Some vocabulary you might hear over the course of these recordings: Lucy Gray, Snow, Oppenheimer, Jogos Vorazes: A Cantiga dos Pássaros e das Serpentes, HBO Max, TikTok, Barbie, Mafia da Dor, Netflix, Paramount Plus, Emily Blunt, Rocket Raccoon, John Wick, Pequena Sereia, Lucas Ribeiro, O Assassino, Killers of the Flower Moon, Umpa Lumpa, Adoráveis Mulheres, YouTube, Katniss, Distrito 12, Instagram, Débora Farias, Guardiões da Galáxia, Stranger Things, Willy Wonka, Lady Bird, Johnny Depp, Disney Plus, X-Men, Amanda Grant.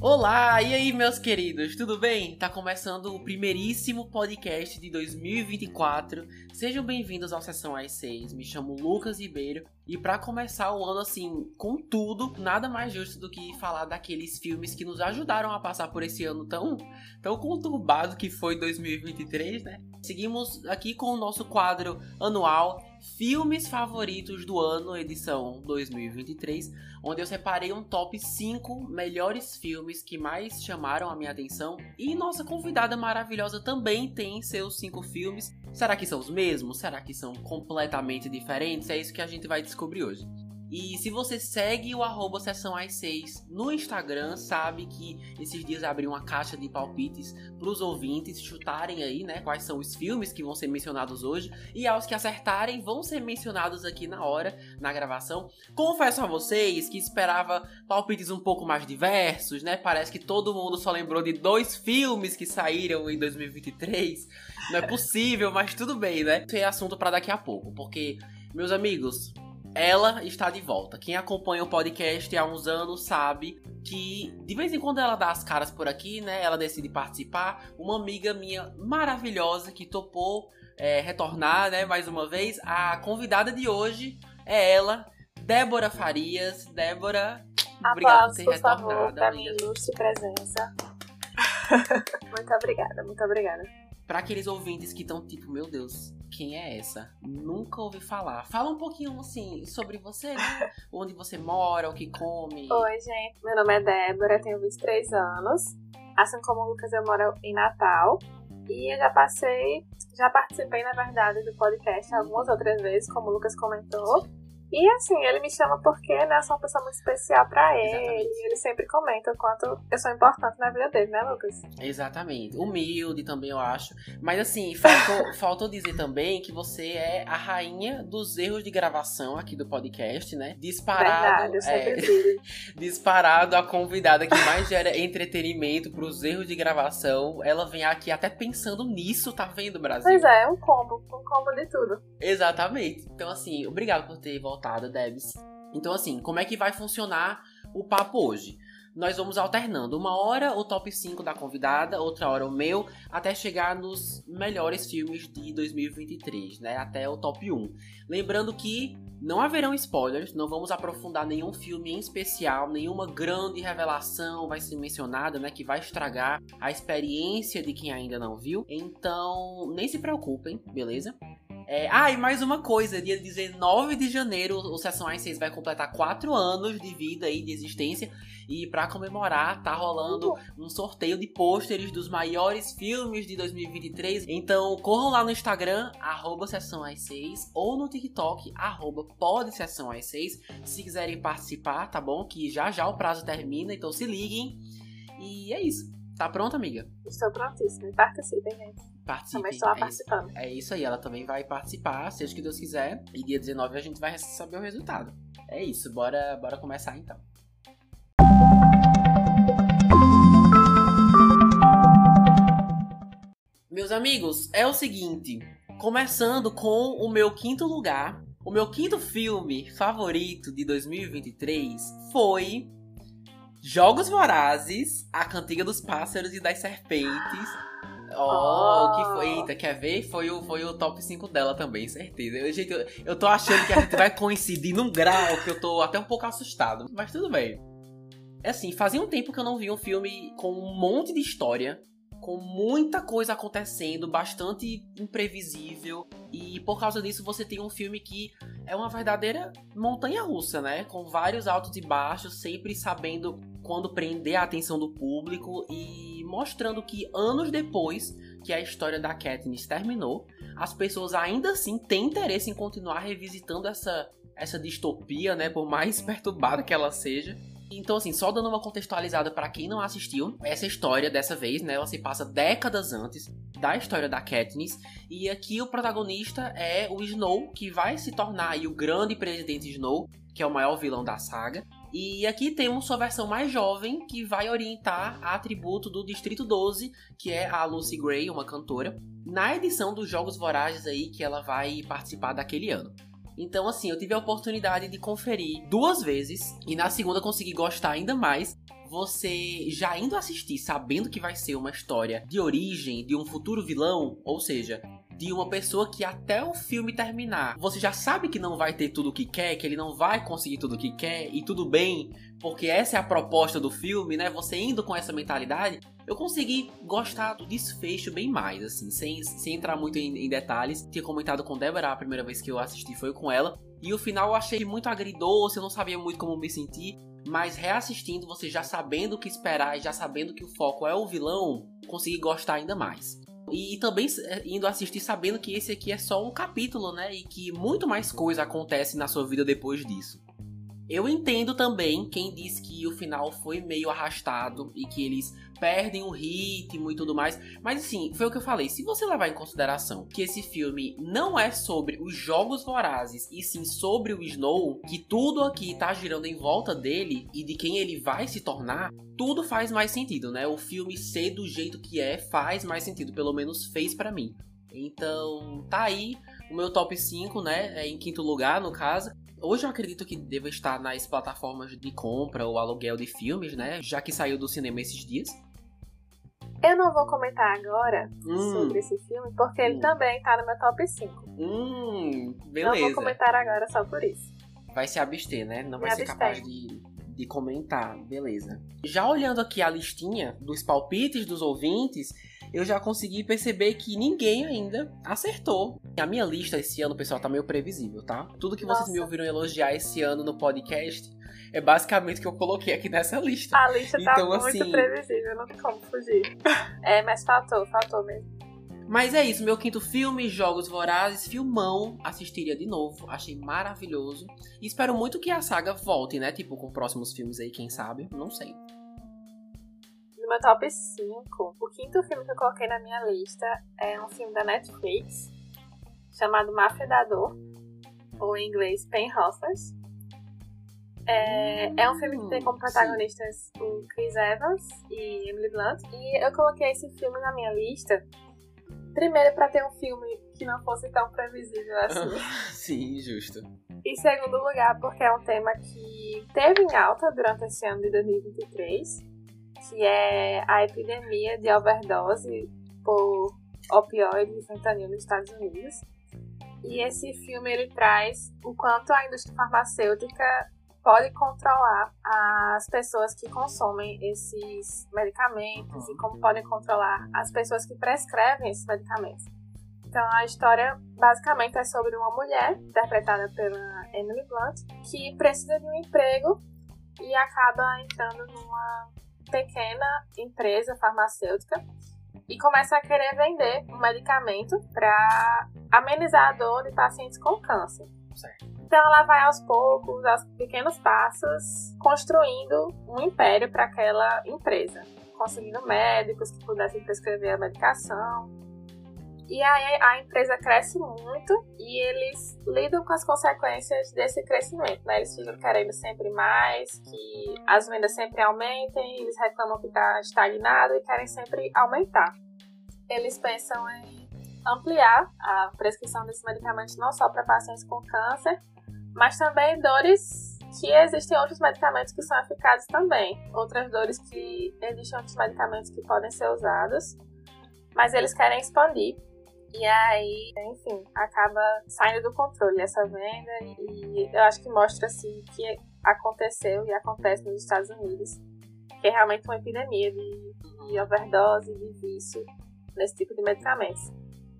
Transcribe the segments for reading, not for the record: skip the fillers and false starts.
Olá, e aí meus queridos, tudo bem? Tá começando o primeiríssimo podcast de 2024. Sejam bem-vindos ao Sessão às 6, me chamo Lucas Ribeiro. E pra começar o ano assim, com tudo, nada mais justo do que falar daqueles filmes que nos ajudaram a passar por esse ano tão conturbado que foi 2023, né? Seguimos aqui com o nosso quadro anual Filmes Favoritos do Ano, edição 2023, onde eu separei um top 5 melhores filmes que mais chamaram a minha atenção. E nossa convidada maravilhosa também tem seus 5 filmes. Será que são os mesmos? Será que são completamente diferentes? É isso que a gente vai descobrir hoje. E se você segue o arroba Sessão às 6 no Instagram, sabe que esses dias abriu uma caixa de palpites para os ouvintes chutarem aí, né, quais são os filmes que vão ser mencionados hoje. E aos que acertarem vão ser mencionados aqui na hora, na gravação. Confesso a vocês que esperava palpites um pouco mais diversos, né? Parece que todo mundo só lembrou de 2 filmes que saíram em 2023. Não é possível, mas tudo bem, né? Isso é assunto para daqui a pouco, porque, meus amigos, ela está de volta. Quem acompanha o podcast há uns anos sabe que de vez em quando ela dá as caras por aqui, né? Ela decide participar. Uma amiga minha maravilhosa que topou retornar, né? Mais uma vez. A convidada de hoje é ela, Débora Farias. Débora, obrigada por ter retornado. Por favor, da minha ilustre presença. Muito obrigada, muito obrigada. Para aqueles ouvintes que estão tipo, meu Deus, quem é essa? Nunca ouvi falar. Fala um pouquinho, assim, sobre você, né? Onde você mora, o que come. Oi, gente. Meu nome é Débora, tenho 23 anos. Assim como o Lucas, eu moro em Natal. E eu já participei, na verdade, do podcast algumas outras vezes, como o Lucas comentou. E, assim, ele me chama porque, né, eu sou uma pessoa muito especial pra ele. Exatamente. Ele sempre comenta o quanto eu sou importante na vida dele, né, Lucas? Exatamente. Humilde também, eu acho. Mas, assim, faltou dizer também que você é a rainha dos erros de gravação aqui do podcast, né? Disparado. Verdade, eu sempre digo. Disparado a convidada que mais gera entretenimento pros erros de gravação. Ela vem aqui até pensando nisso, tá vendo, Brasil? Pois é, um combo de tudo. Exatamente. Então, assim, obrigado por ter voltado. Debs. Então, assim, como é que vai funcionar o papo hoje? Nós vamos alternando. Uma hora o top 5 da convidada, outra hora o meu, até chegar nos melhores filmes de 2023, né? Até o top 1. Lembrando que não haverão spoilers, não vamos aprofundar nenhum filme em especial, nenhuma grande revelação vai ser mencionada, né? Que vai estragar a experiência de quem ainda não viu. Então, nem se preocupem, beleza? E mais uma coisa, dia 19 de janeiro, o Sessão às 6 vai completar 4 anos de vida e de existência. E pra comemorar, tá rolando um sorteio de pôsteres dos maiores filmes de 2023. Então, corram lá no Instagram, @sessãoas6, ou no TikTok, @podsessãoas6, se quiserem participar, tá bom? Que já o prazo termina, então se liguem. E é isso. Tá pronta, amiga? Estou prontíssima. Participem, gente. Também estou lá participando. É isso aí, ela também vai participar, seja o que Deus quiser. E dia 19 a gente vai saber o resultado. É isso, bora começar então. Meus amigos, é o seguinte. Começando com o meu quinto lugar. O meu quinto filme favorito de 2023 foi Jogos Vorazes: A Cantiga dos Pássaros e das Serpentes. Oh, que foi? Eita, quer ver? Foi o top 5 dela também, certeza. Eu tô achando que a gente vai coincidir num grau que eu tô até um pouco assustado. Mas tudo bem. É assim, fazia um tempo que eu não vi um filme com um monte de história, com muita coisa acontecendo, bastante imprevisível. E por causa disso você tem um filme que é uma verdadeira montanha-russa, né? Com vários altos e baixos, sempre sabendo quando prender a atenção do público e mostrando que anos depois que a história da Katniss terminou, as pessoas ainda assim têm interesse em continuar revisitando essa distopia, né? Por mais perturbada que ela seja. Então, assim, só dando uma contextualizada para quem não assistiu, essa história, dessa vez, né, ela se passa décadas antes da história da Katniss, e aqui o protagonista é o Snow, que vai se tornar aí o grande presidente Snow, que é o maior vilão da saga. E aqui temos sua versão mais jovem, que vai orientar a tributo do Distrito 12, que é a Lucy Gray, uma cantora, na edição dos Jogos Vorazes aí, que ela vai participar daquele ano. Então, assim, eu tive a oportunidade de conferir 2 vezes e na segunda consegui gostar ainda mais. Você já indo assistir sabendo que vai ser uma história de origem, de um futuro vilão, ou seja, de uma pessoa que até o filme terminar, você já sabe que não vai ter tudo o que quer, que ele não vai conseguir tudo o que quer, e tudo bem, porque essa é a proposta do filme, né? Você indo com essa mentalidade, eu consegui gostar do desfecho bem mais, assim, sem entrar muito em detalhes. Tinha comentado com Débora, a primeira vez que eu assisti foi com ela, e o final eu achei muito agridoce, eu não sabia muito como me sentir. Mas reassistindo, você já sabendo o que esperar e já sabendo que o foco é o vilão, consegui gostar ainda mais. E também indo assistir sabendo que esse aqui é só um capítulo, né? E que muito mais coisa acontece na sua vida depois disso. Eu entendo também quem diz que o final foi meio arrastado e que eles perdem o ritmo e tudo mais. Mas assim, foi o que eu falei. Se você levar em consideração que esse filme não é sobre os Jogos Vorazes e sim sobre o Snow, que tudo aqui tá girando em volta dele e de quem ele vai se tornar, tudo faz mais sentido, né? O filme ser do jeito que é faz mais sentido, pelo menos fez pra mim. Então, tá aí o meu top 5, né? É em quinto lugar, no caso. Hoje eu acredito que deva estar nas plataformas de compra ou aluguel de filmes, né? Já que saiu do cinema esses dias. Eu não vou comentar agora sobre esse filme, porque ele também tá no meu top 5. Beleza. Não vou comentar agora só por isso. Vai se abster, né? Não vai ser capaz de comentar, beleza. Já olhando aqui a listinha dos palpites dos ouvintes, eu já consegui perceber que ninguém ainda acertou. A minha lista esse ano, pessoal, tá meio previsível, tá? Tudo que vocês me ouviram elogiar esse ano no podcast é basicamente o que eu coloquei aqui nessa lista. A lista então, tá muito assim, previsível, não tem como fugir. É, mas faltou mesmo. Mas é isso, meu quinto filme, Jogos Vorazes, filmão, assistiria de novo, achei maravilhoso. E espero muito que a saga volte, né? Tipo, com próximos filmes aí, quem sabe, não sei. No meu top 5, o quinto filme que eu coloquei na minha lista é um filme da Netflix, chamado Mafia da Dor, ou em inglês Pain Hustlers. É um filme que tem como protagonistas o Chris Evans e Emily Blunt, e eu coloquei esse filme na minha lista, primeiro pra ter um filme que não fosse tão previsível assim. Sim, justo. E segundo lugar, porque é um tema que teve em alta durante esse ano de 2023, que é a epidemia de overdose por opioides e fentanil nos Estados Unidos. E esse filme ele traz o quanto a indústria farmacêutica pode controlar as pessoas que consomem esses medicamentos e como podem controlar as pessoas que prescrevem esses medicamentos. Então a história basicamente é sobre uma mulher, interpretada pela Emily Blunt, que precisa de um emprego e acaba entrando numa pequena empresa farmacêutica e começa a querer vender um medicamento para amenizar a dor de pacientes com câncer. Certo. Então ela vai aos poucos, aos pequenos passos, construindo um império para aquela empresa, conseguindo médicos que pudessem prescrever a medicação. E aí a empresa cresce muito e eles lidam com as consequências desse crescimento, né? Eles ficam querendo sempre mais, que as vendas sempre aumentem, eles reclamam que está estagnado e querem sempre aumentar. Eles pensam em ampliar a prescrição desse medicamento não só para pacientes com câncer, mas também dores que existem outros medicamentos que são eficazes também, outras dores que existem outros medicamentos que podem ser usados, mas eles querem expandir. E aí, enfim, acaba saindo do controle essa venda e eu acho que mostra assim que aconteceu e acontece nos Estados Unidos, que é realmente uma epidemia de overdose, de vício nesse tipo de medicamentos.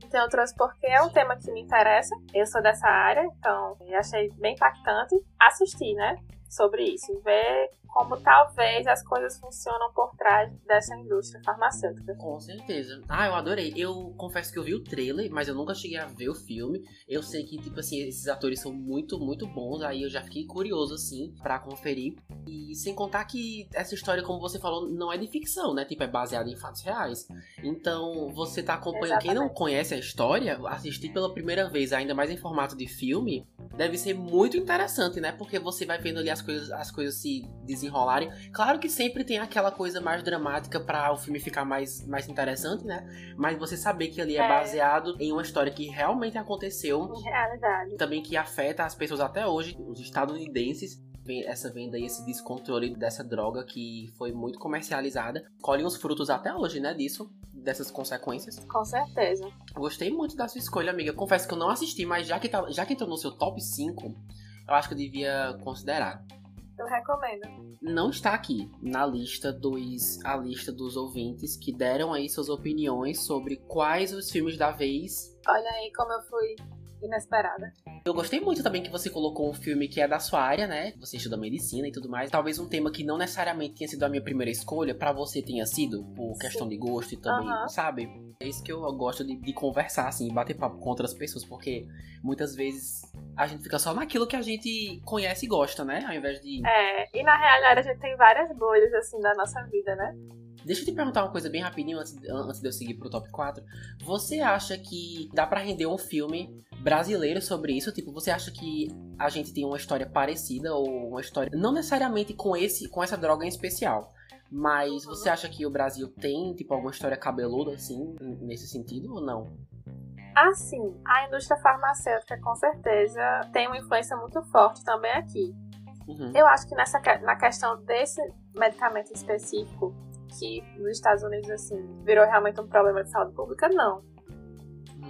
Então eu trouxe porque é um tema que me interessa, eu sou dessa área, então eu achei bem impactante assistir, né, sobre isso, ver como talvez as coisas funcionam por trás dessa indústria farmacêutica. Com certeza. Ah, eu adorei. Eu confesso que eu vi o trailer, mas eu nunca cheguei a ver o filme. Eu sei que, tipo assim, esses atores são muito, muito bons. Aí eu já fiquei curioso, assim, pra conferir. E sem contar que essa história, como você falou, não é de ficção, né? Tipo, é baseada em fatos reais. Então, você tá acompanhando... Exatamente. Quem não conhece a história, assistir pela primeira vez, ainda mais em formato de filme, deve ser muito interessante, né? Porque você vai vendo ali as coisas se desenrolarem. Claro que sempre tem aquela coisa mais dramática para o filme ficar mais interessante, né? Mas você saber que ali é baseado em uma história que realmente aconteceu. Em realidade. Também que afeta as pessoas até hoje, os estadunidenses. Essa venda e esse descontrole dessa droga que foi muito comercializada. Colhem os frutos até hoje, né, disso, dessas consequências. Com certeza. Gostei muito da sua escolha, amiga. Confesso que eu não assisti, mas já que entrou no seu top 5, eu acho que eu devia considerar. Eu recomendo. Não está aqui na lista dos ouvintes que deram aí suas opiniões sobre quais os filmes da vez. Olha aí como eu fui inesperada. Eu gostei muito também que você colocou um filme que é da sua área, né? Você estuda medicina e tudo mais. Talvez um tema que não necessariamente tenha sido a minha primeira escolha, pra você tenha sido, por questão de gosto e também, sabe? É isso que eu gosto de conversar, assim, bater papo com outras pessoas, porque muitas vezes a gente fica só naquilo que a gente conhece e gosta, né? Ao invés de... e na realidade a gente tem várias bolhas, assim, da nossa vida, né? Deixa eu te perguntar uma coisa bem rapidinho antes de eu seguir pro top 4. Você acha que dá pra render um filme brasileiro sobre isso? Tipo, você acha que a gente tem uma história parecida ou uma história... Não necessariamente com essa droga em especial, mas você acha que o Brasil tem, tipo, alguma história cabeluda, assim, nesse sentido ou não? Assim, a indústria farmacêutica, com certeza, tem uma influência muito forte também aqui. Eu acho que na questão desse medicamento específico, que nos Estados Unidos, assim, virou realmente um problema de saúde pública, não.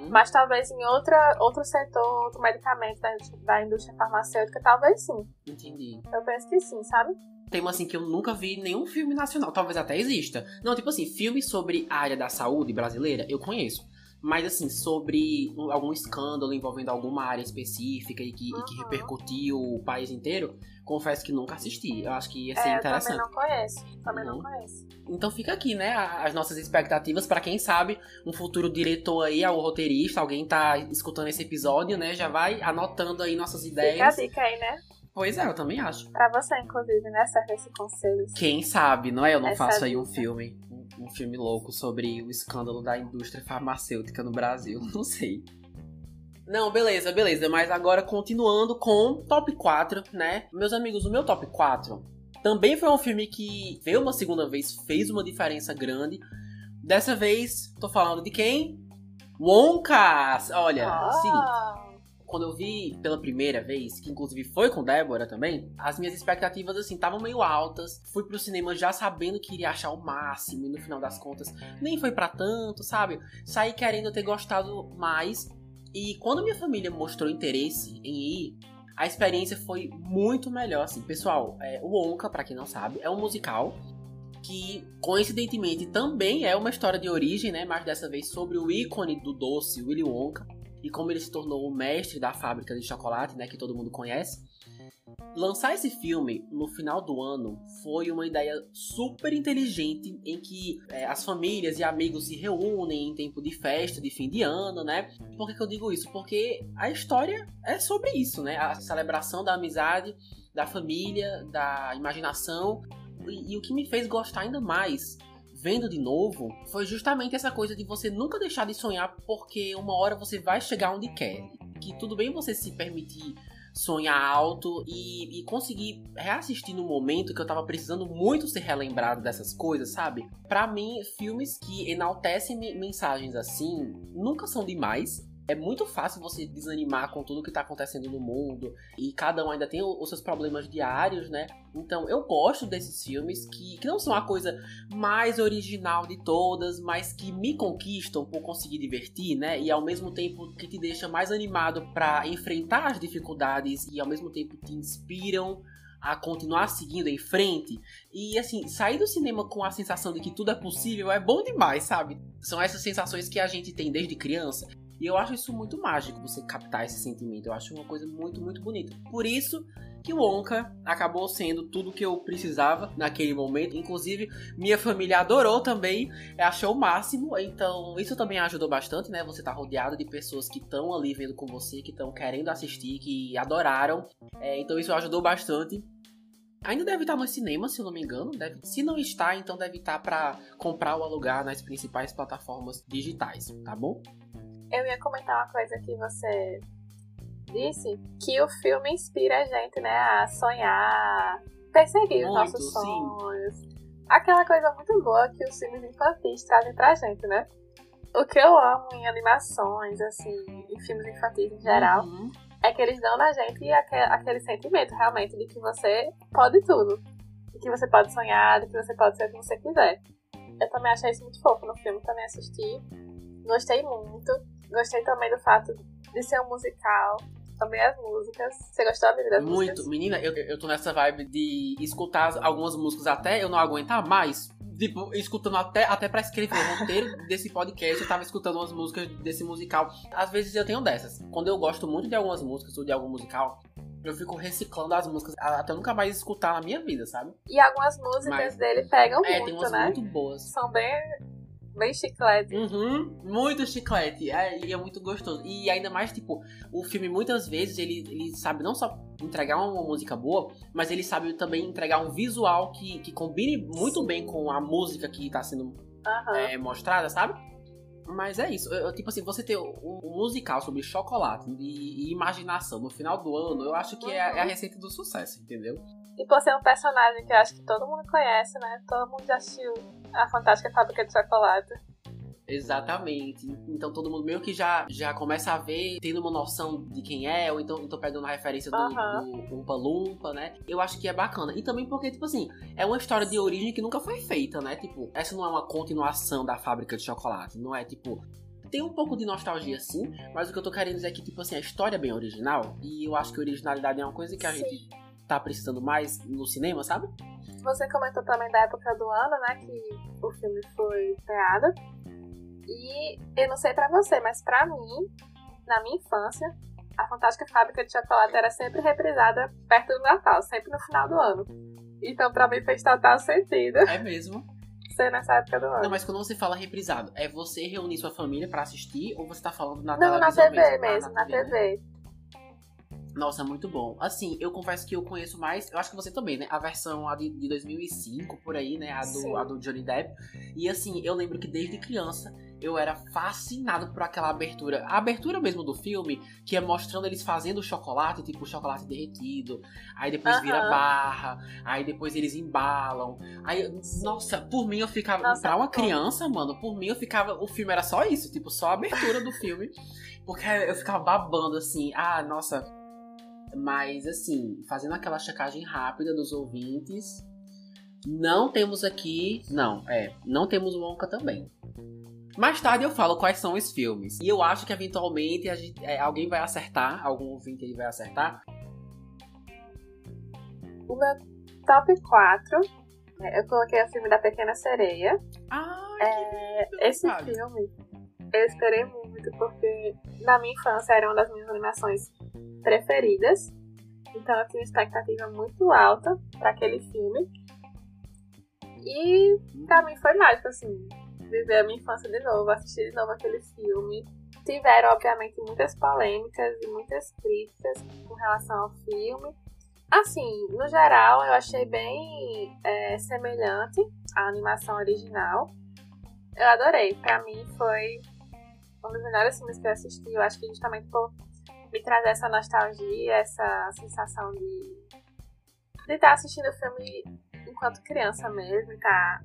Mas talvez em outro setor, outro medicamento da indústria farmacêutica, talvez sim. Entendi. Eu penso que sim, sabe? Tema, assim, que eu nunca vi nenhum filme nacional, talvez até exista. Não, tipo assim, filmes sobre a área da saúde brasileira, eu conheço. Mas, assim, sobre algum escândalo envolvendo alguma área específica e que repercutiu o país inteiro, confesso que nunca assisti. Eu acho que ia ser interessante. Eu também não conheço. Então fica aqui, né, as nossas expectativas para quem sabe, um futuro diretor aí, ou roteirista, alguém tá escutando esse episódio, né, já vai anotando aí nossas ideias. Fica a dica aí, né? Pois é, eu também acho. Pra você, inclusive, né, serve esse conselho. Quem sabe, não é? Eu não faço aí um filme louco sobre o escândalo da indústria farmacêutica no Brasil, não sei. Não, beleza, mas agora continuando com top 4, né? Meus amigos, o meu top 4 também foi um filme que veio uma segunda vez, fez uma diferença grande. Dessa vez, tô falando de quem? Wonka! Olha, seguinte, quando eu vi pela primeira vez, que inclusive foi com Débora também, as minhas expectativas, assim, estavam meio altas. Fui pro cinema já sabendo que iria achar o máximo e no final das contas nem foi pra tanto, sabe? Saí querendo ter gostado mais. E quando minha família mostrou interesse em ir, a experiência foi muito melhor, assim. Pessoal, o Wonka, pra quem não sabe, é um musical que, coincidentemente, também é uma história de origem, né? Mas dessa vez sobre o ícone do doce, Willy Wonka, e como ele se tornou o mestre da fábrica de chocolate, né? Que todo mundo conhece. Lançar esse filme no final do ano foi uma ideia super inteligente, em que as famílias e amigos se reúnem em tempo de festa, de fim de ano, né? Por que eu digo isso? Porque a história é sobre isso, né? A celebração da amizade, da família, da imaginação. E o que me fez gostar ainda mais, vendo de novo, foi justamente essa coisa de você nunca deixar de sonhar, porque uma hora você vai chegar onde quer. Que tudo bem você se permitir sonhar alto e conseguir reassistir no momento que eu tava precisando muito ser relembrado dessas coisas, sabe? Pra mim, filmes que enaltecem mensagens assim nunca são demais. É muito fácil você desanimar com tudo que tá acontecendo no mundo, e cada um ainda tem os seus problemas diários, né? Então eu gosto desses filmes que não são a coisa mais original de todas, mas que me conquistam por conseguir divertir, né? E ao mesmo tempo que te deixa mais animado pra enfrentar as dificuldades, e ao mesmo tempo te inspiram a continuar seguindo em frente. E assim, sair do cinema com a sensação de que tudo é possível é bom demais, sabe? São essas sensações que a gente tem desde criança. E eu acho isso muito mágico, você captar esse sentimento. Eu acho uma coisa muito, muito bonita. Por isso que o Wonka acabou sendo tudo que eu precisava naquele momento. Inclusive, minha família adorou também, achou o máximo. Então, isso também ajudou bastante, né? Você tá rodeado de pessoas que estão ali vendo com você, que estão querendo assistir, que adoraram. Então, isso ajudou bastante. Ainda deve estar no cinema, se eu não me engano. Se não está, então deve estar pra comprar ou alugar nas principais plataformas digitais, tá bom? Eu ia comentar uma coisa que você disse que o filme inspira a gente, né, a sonhar, perseguir muito, os nossos sonhos. Sim. Aquela coisa muito boa que os filmes infantis trazem pra gente, né? O que eu amo em animações, assim, em filmes infantis em geral, uhum, é que eles dão na gente aquele sentimento, realmente, de que você pode tudo. De que você pode sonhar, de que você pode ser o que você quiser. Eu também achei isso muito fofo no filme, também assisti. Gostei muito. Gostei também do fato de ser um musical. Também as músicas. Você gostou, amiga, das muito, músicas? Muito. Menina, eu tô nessa vibe de escutar algumas músicas até eu não aguentar mais. Tipo, escutando até pra escrever o roteiro desse podcast, eu tava escutando umas músicas desse musical. Às vezes eu tenho dessas. Quando eu gosto muito de algumas músicas ou de algum musical, eu fico reciclando as músicas até eu nunca mais escutar na minha vida, sabe? E algumas músicas dele pegam muito, né? É, tem umas muito boas. São bem chiclete. Uhum, muito chiclete. E é muito gostoso. E ainda mais, tipo, o filme muitas vezes ele sabe não só entregar uma música boa, mas ele sabe também entregar um visual que combine muito Sim. bem com a música que tá sendo mostrada, sabe? Mas é isso, tipo assim, você ter um musical sobre chocolate e imaginação no final do ano, eu acho que é a receita do sucesso, entendeu? E por ser um personagem que eu acho que todo mundo conhece, né? Todo mundo já assistiu a Fantástica Fábrica de Chocolate. Exatamente, então todo mundo meio que já começa a ver, tendo uma noção de quem é, ou então pegando a referência do Umpa Lumpa, né? Eu acho que é bacana, e também porque, tipo assim, é uma história de origem que nunca foi feita, né? Tipo, essa não é uma continuação da Fábrica de Chocolate, não é, tipo... Tem um pouco de nostalgia, sim, mas o que eu tô querendo dizer é que, tipo assim, a história é bem original, e eu acho que a originalidade é uma coisa que a gente tá precisando mais no cinema, sabe? Você comentou também da época do ano, né, que o filme foi criado. E eu não sei pra você, mas pra mim, na minha infância, a Fantástica Fábrica de Chocolate era sempre reprisada perto do Natal, sempre no final do ano. Então pra mim fez total sentido. É mesmo? Ser nessa época do ano. Não, mas quando você fala reprisado, é você reunir sua família pra assistir ou você tá falando na televisão? Não, na TV mesmo, na TV. Né? Nossa, muito bom. Assim, eu confesso que eu conheço mais, eu acho que você também, né? A versão de 2005, por aí, né? A do Johnny Depp. E assim, eu lembro que desde criança eu era fascinado por aquela abertura. A abertura mesmo do filme, que é mostrando eles fazendo chocolate, tipo chocolate derretido. Aí depois vira barra, aí depois eles embalam. Aí, nossa, por mim eu ficava... Nossa, pra uma criança, mano, por mim eu ficava... O filme era só isso, tipo, só a abertura do filme. Porque eu ficava babando, assim. Ah, nossa... Mas, assim, fazendo aquela checagem rápida dos ouvintes, não temos aqui... Não temos o Wonka também. Mais tarde eu falo quais são os filmes. E eu acho que, eventualmente, alguém vai acertar, algum ouvinte aí vai acertar. O meu top 4, eu coloquei o filme da Pequena Sereia. Ah, esse filme, eu esperei muito, porque na minha infância era uma das minhas animações preferidas, então eu tinha uma expectativa muito alta para aquele filme e para mim foi mágico, assim, viver a minha infância de novo, assistir de novo aquele filme. Tiveram, obviamente, muitas polêmicas e muitas críticas com relação ao filme. Assim, no geral, eu achei bem semelhante à animação original. Eu adorei, para mim foi um dos melhores filmes que eu assisti, eu acho que justamente por me trazer essa nostalgia, essa sensação de estar assistindo o filme enquanto criança mesmo, estar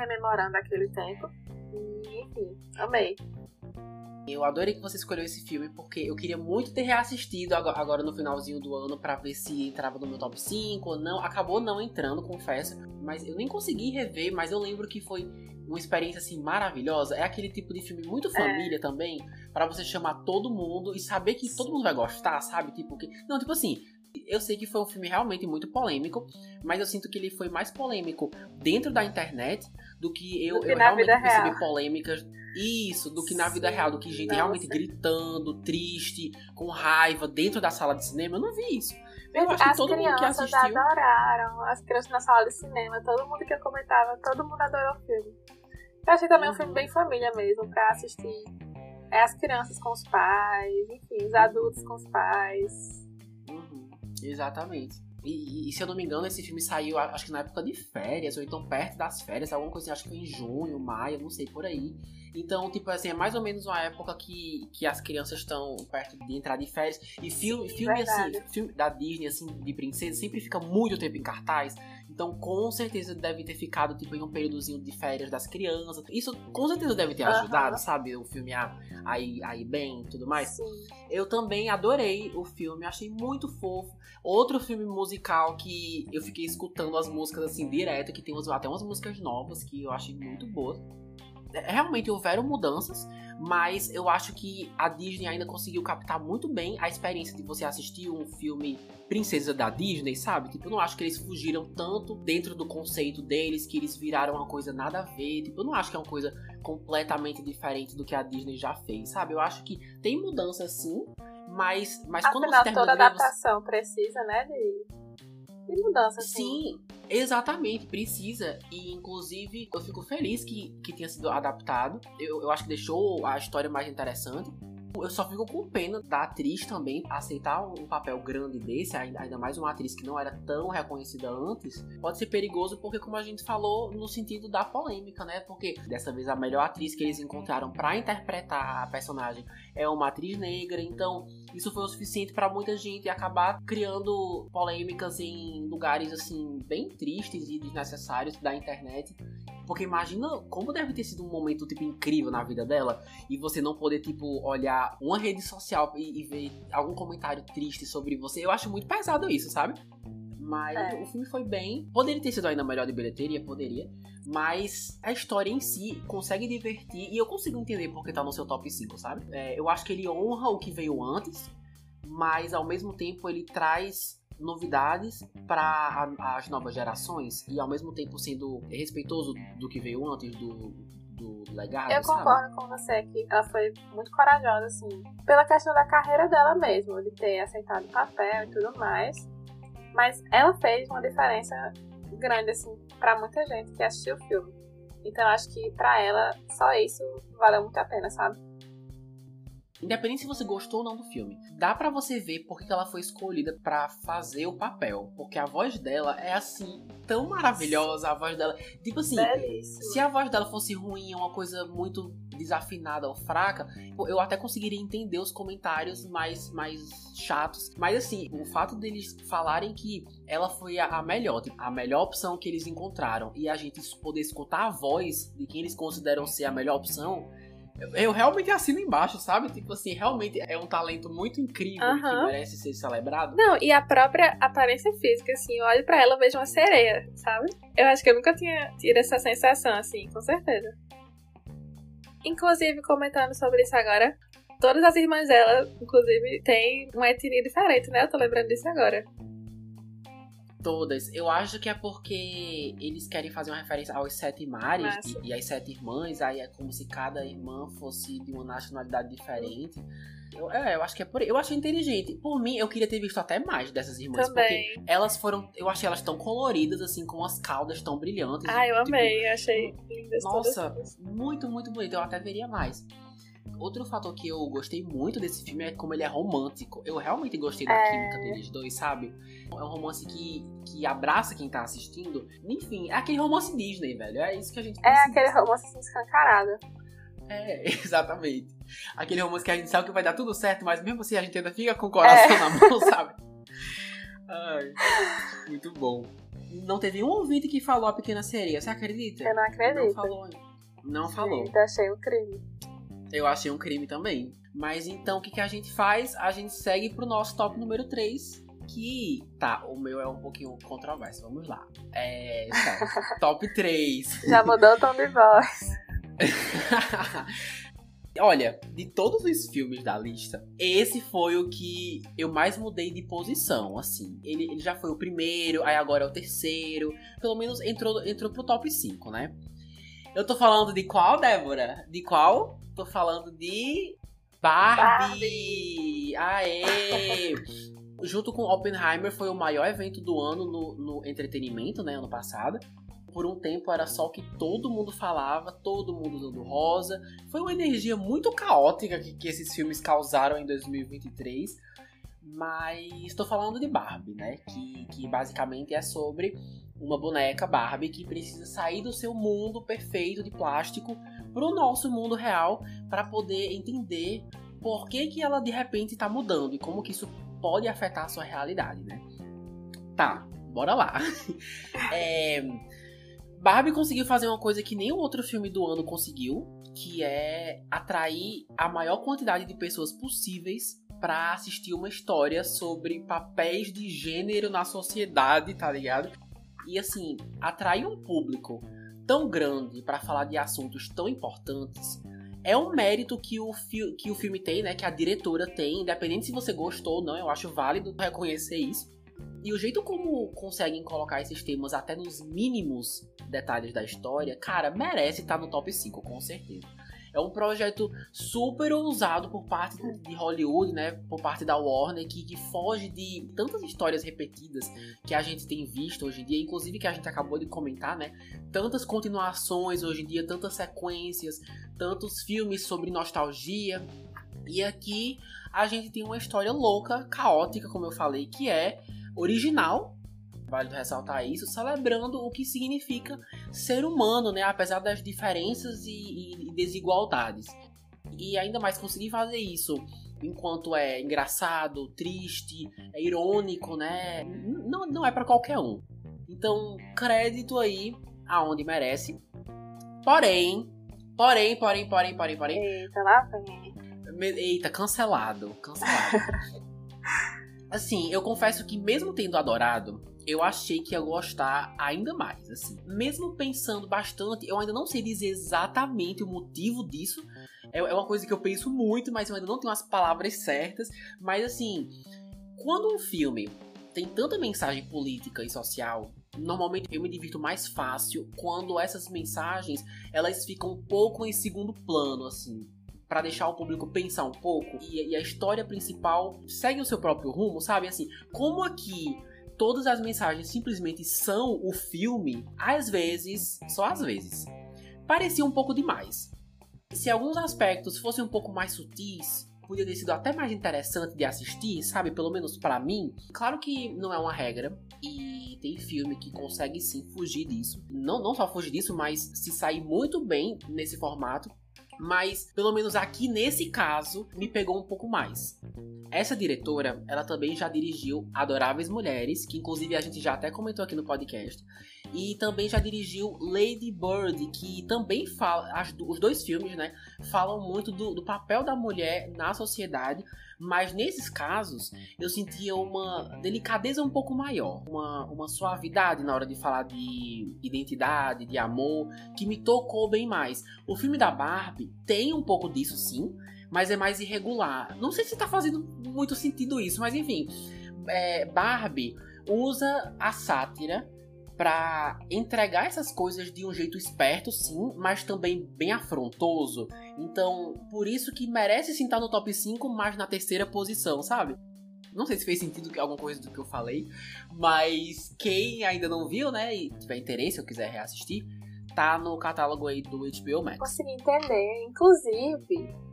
rememorando aquele tempo. E, enfim, amei. Eu adorei que você escolheu esse filme, porque eu queria muito ter reassistido agora no finalzinho do ano pra ver se entrava no meu top 5 ou não. Acabou não entrando, confesso, mas eu nem consegui rever, mas eu lembro que foi uma experiência, assim, maravilhosa. É aquele tipo de filme muito família também, pra você chamar todo mundo e saber que todo mundo vai gostar, sabe? Tipo, que... Não, tipo assim... Eu sei que foi um filme realmente muito polêmico, mas eu sinto que ele foi mais polêmico dentro da internet do que eu realmente percebi polêmicas. Isso, do que na vida real, do que gente realmente gritando, triste, com raiva dentro da sala de cinema. Eu não vi isso. Eu acho que todo mundo que assistiu... As crianças adoraram, as crianças na sala de cinema, todo mundo que eu comentava, todo mundo adorou o filme. Eu achei também um filme bem família mesmo, pra assistir as crianças com os pais, enfim, os adultos com os pais... Exatamente. E se eu não me engano, esse filme saiu, acho que na época de férias, ou então perto das férias, alguma coisa, acho que foi em junho, maio, não sei, por aí. Então, tipo assim, é mais ou menos uma época que as crianças estão perto de entrar de férias. E filme, assim, filme da Disney, assim, de princesa, sempre fica muito tempo em cartaz. Então, com certeza deve ter ficado, tipo, em um períodozinho de férias das crianças. Isso, com certeza, deve ter ajudado, sabe? O filme aí bem e tudo mais. Sim. Eu também adorei o filme, achei muito fofo. Outro filme musical que eu fiquei escutando as músicas, assim, direto, que tem até umas músicas novas que eu achei muito boas. Realmente houveram mudanças, mas eu acho que a Disney ainda conseguiu captar muito bem a experiência de você assistir um filme princesa da Disney, sabe? Tipo, eu não acho que eles fugiram tanto dentro do conceito deles, que eles viraram uma coisa nada a ver. Tipo, eu não acho que é uma coisa completamente diferente do que a Disney já fez, sabe? Eu acho que tem mudança sim, mas quando você termina... Toda adaptação precisa, né, de mudança, assim. Sim, exatamente, precisa. E inclusive eu fico feliz que tenha sido adaptado. Eu acho que deixou a história mais interessante. Eu só fico com pena da atriz também aceitar um papel grande desse, ainda mais uma atriz que não era tão reconhecida antes. Pode ser perigoso porque, como a gente falou, no sentido da polêmica, né? Porque dessa vez a melhor atriz que eles encontraram pra interpretar a personagem é uma atriz negra. Então isso foi o suficiente pra muita gente acabar criando polêmicas em lugares, assim, bem tristes e desnecessários da internet. Porque imagina como deve ter sido um momento, tipo, incrível na vida dela. E você não poder, tipo, olhar uma rede social e ver algum comentário triste sobre você. Eu acho muito pesado isso, sabe? Mas o filme foi bem. Poderia ter sido ainda melhor de bilheteria, poderia. Mas a história em si consegue divertir. E eu consigo entender porque tá no seu top 5, sabe? Eu acho que ele honra o que veio antes. Mas, ao mesmo tempo, ele traz... novidades para as novas gerações e ao mesmo tempo sendo respeitoso do que veio antes, do legado. Eu concordo com você que ela foi muito corajosa, assim, pela questão da carreira dela mesmo, de ter aceitado o papel e tudo mais, mas ela fez uma diferença grande, assim, para muita gente que assistiu o filme. Então acho que para ela só isso valeu muito a pena, sabe? Independente se você gostou ou não do filme, dá pra você ver porque ela foi escolhida pra fazer o papel. Porque a voz dela é, assim, tão maravilhosa. A voz dela... Tipo assim, belíssima. Se a voz dela fosse ruim, uma coisa muito desafinada ou fraca, eu até conseguiria entender os comentários mais chatos. Mas, assim, o fato deles falarem que ela foi a melhor opção que eles encontraram, e a gente poder escutar a voz de quem eles consideram ser a melhor opção... Eu realmente assino embaixo, sabe? Tipo assim, realmente é um talento muito incrível que merece ser celebrado. Não, e a própria aparência física, assim, eu olho pra ela e vejo uma sereia, sabe? Eu acho que eu nunca tinha tido essa sensação, assim, com certeza. Inclusive, comentando sobre isso agora, todas as irmãs dela, inclusive, têm uma etnia diferente, né? Eu tô lembrando disso agora. Todas. Eu acho que é porque eles querem fazer uma referência aos 7 mares e às 7 irmãs. Aí é como se cada irmã fosse de uma nacionalidade diferente. Eu acho que é por aí. Eu achei inteligente. Por mim, eu queria ter visto até mais dessas irmãs. Também. Porque elas foram... Eu achei elas tão coloridas, assim, com as caudas tão brilhantes. Ah, eu amei. Tipo, eu achei lindas. Nossa, muito, muito bonito. Eu até veria mais. Outro fator que eu gostei muito desse filme é como ele é romântico. Eu realmente gostei da química deles dois, sabe? É um romance que abraça quem tá assistindo. Enfim, é aquele romance Disney, velho. É isso que a gente precisa. É aquele romance escancarado. É, exatamente. Aquele romance que a gente sabe que vai dar tudo certo, mas mesmo assim a gente ainda fica com o coração na mão, sabe? Ai, muito bom. Não teve um ouvinte que falou A Pequena Sereia, você acredita? Eu não acredito. Não falou. Eu achei um crime. Eu achei um crime também. Mas então, o que a gente faz? A gente segue pro nosso top número 3, que... Tá, o meu é um pouquinho controverso, vamos lá. Top 3. Já mudou o tom de voz. Olha, de todos os filmes da lista, esse foi o que eu mais mudei de posição, assim. Ele já foi o primeiro, aí agora é o terceiro. Pelo menos entrou pro top 5, né? Eu tô falando de qual, Débora? De qual? Tô falando de Barbie! Aê! Junto com Oppenheimer foi o maior evento do ano no entretenimento, né? Ano passado. Por um tempo era só o que todo mundo falava, todo mundo dando rosa. Foi uma energia muito caótica que esses filmes causaram em 2023. Mas estou falando de Barbie, né? Que basicamente é sobre uma boneca Barbie que precisa sair do seu mundo perfeito de plástico para o nosso mundo real, para poder entender por que que ela de repente está mudando e como que isso pode afetar a sua realidade, né? Tá, bora lá. Barbie conseguiu fazer uma coisa que nenhum outro filme do ano conseguiu, que é atrair a maior quantidade de pessoas possíveis pra assistir uma história sobre papéis de gênero na sociedade, tá ligado? E assim, atrair um público tão grande pra falar de assuntos tão importantes é um mérito que o filme tem, né? Que a diretora tem, independente se você gostou ou não, eu acho válido reconhecer isso. E o jeito como conseguem colocar esses temas até nos mínimos detalhes da história, cara, merece estar no top 5, com certeza. É um projeto super ousado por parte de Hollywood, né? Por parte da Warner, que foge de tantas histórias repetidas que a gente tem visto hoje em dia, inclusive que a gente acabou de comentar, né? Tantas continuações hoje em dia, tantas sequências, tantos filmes sobre nostalgia. E aqui a gente tem uma história louca, caótica, como eu falei, que é original, vale ressaltar isso, celebrando o que significa ser humano, né? Apesar das diferenças e desigualdades. E ainda mais conseguir fazer isso enquanto é engraçado, triste, é irônico, né? Não é pra qualquer um. Então, crédito aí aonde merece. Porém... Eita, lá vem. Eita, cancelado. Assim, eu confesso que mesmo tendo adorado, eu achei que ia gostar ainda mais, assim. Mesmo pensando bastante, eu ainda não sei dizer exatamente o motivo disso. É uma coisa que eu penso muito, mas eu ainda não tenho as palavras certas. Mas, assim, quando um filme tem tanta mensagem política e social, normalmente eu me divirto mais fácil quando essas mensagens, elas ficam um pouco em segundo plano, assim, pra deixar o público pensar um pouco, e a história principal segue o seu próprio rumo, sabe? Assim, como aqui todas as mensagens simplesmente são o filme, às vezes, só às vezes, parecia um pouco demais. Se alguns aspectos fossem um pouco mais sutis, podia ter sido até mais interessante de assistir, sabe? Pelo menos pra mim. Claro que não é uma regra, e tem filme que consegue sim fugir disso. Não só fugir disso, mas se sair muito bem nesse formato. Mas, pelo menos aqui nesse caso, me pegou um pouco mais. Essa diretora, ela também já dirigiu Adoráveis Mulheres, que inclusive a gente já até comentou aqui no podcast. E também já dirigiu Lady Bird, que também fala... Os dois filmes, né, falam muito do papel da mulher na sociedade. Mas nesses casos, eu sentia uma delicadeza um pouco maior. Uma suavidade na hora de falar de identidade, de amor, que me tocou bem mais. O filme da Barbie tem um pouco disso, sim, mas é mais irregular. Não sei se tá fazendo muito sentido isso, mas enfim. Barbie usa a sátira pra entregar essas coisas de um jeito esperto, sim, mas também bem afrontoso. Então, por isso que merece sim estar no top 5, mas na terceira posição, sabe? Não sei se fez sentido alguma coisa do que eu falei, mas quem ainda não viu, né, e tiver interesse ou quiser reassistir, tá no catálogo aí do HBO Max. Consegui entender, inclusive...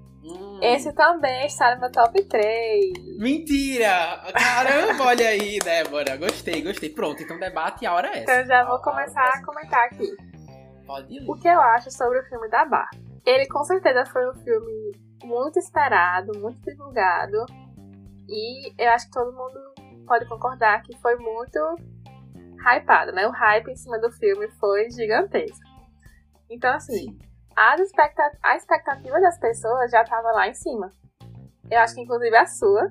Esse também está no meu top 3. Mentira! Caramba, olha aí, Débora. Gostei. Pronto, então debate e a hora é essa. Então já vou começar a comentar aqui. Pode ir. O que eu acho sobre o filme da Barbie. Ele com certeza foi um filme muito esperado, muito divulgado. E eu acho que todo mundo pode concordar que foi muito hypado, né? O hype em cima do filme foi gigantesco. Então assim... Sim. A expectativa das pessoas já estava lá em cima. Eu acho que inclusive a sua,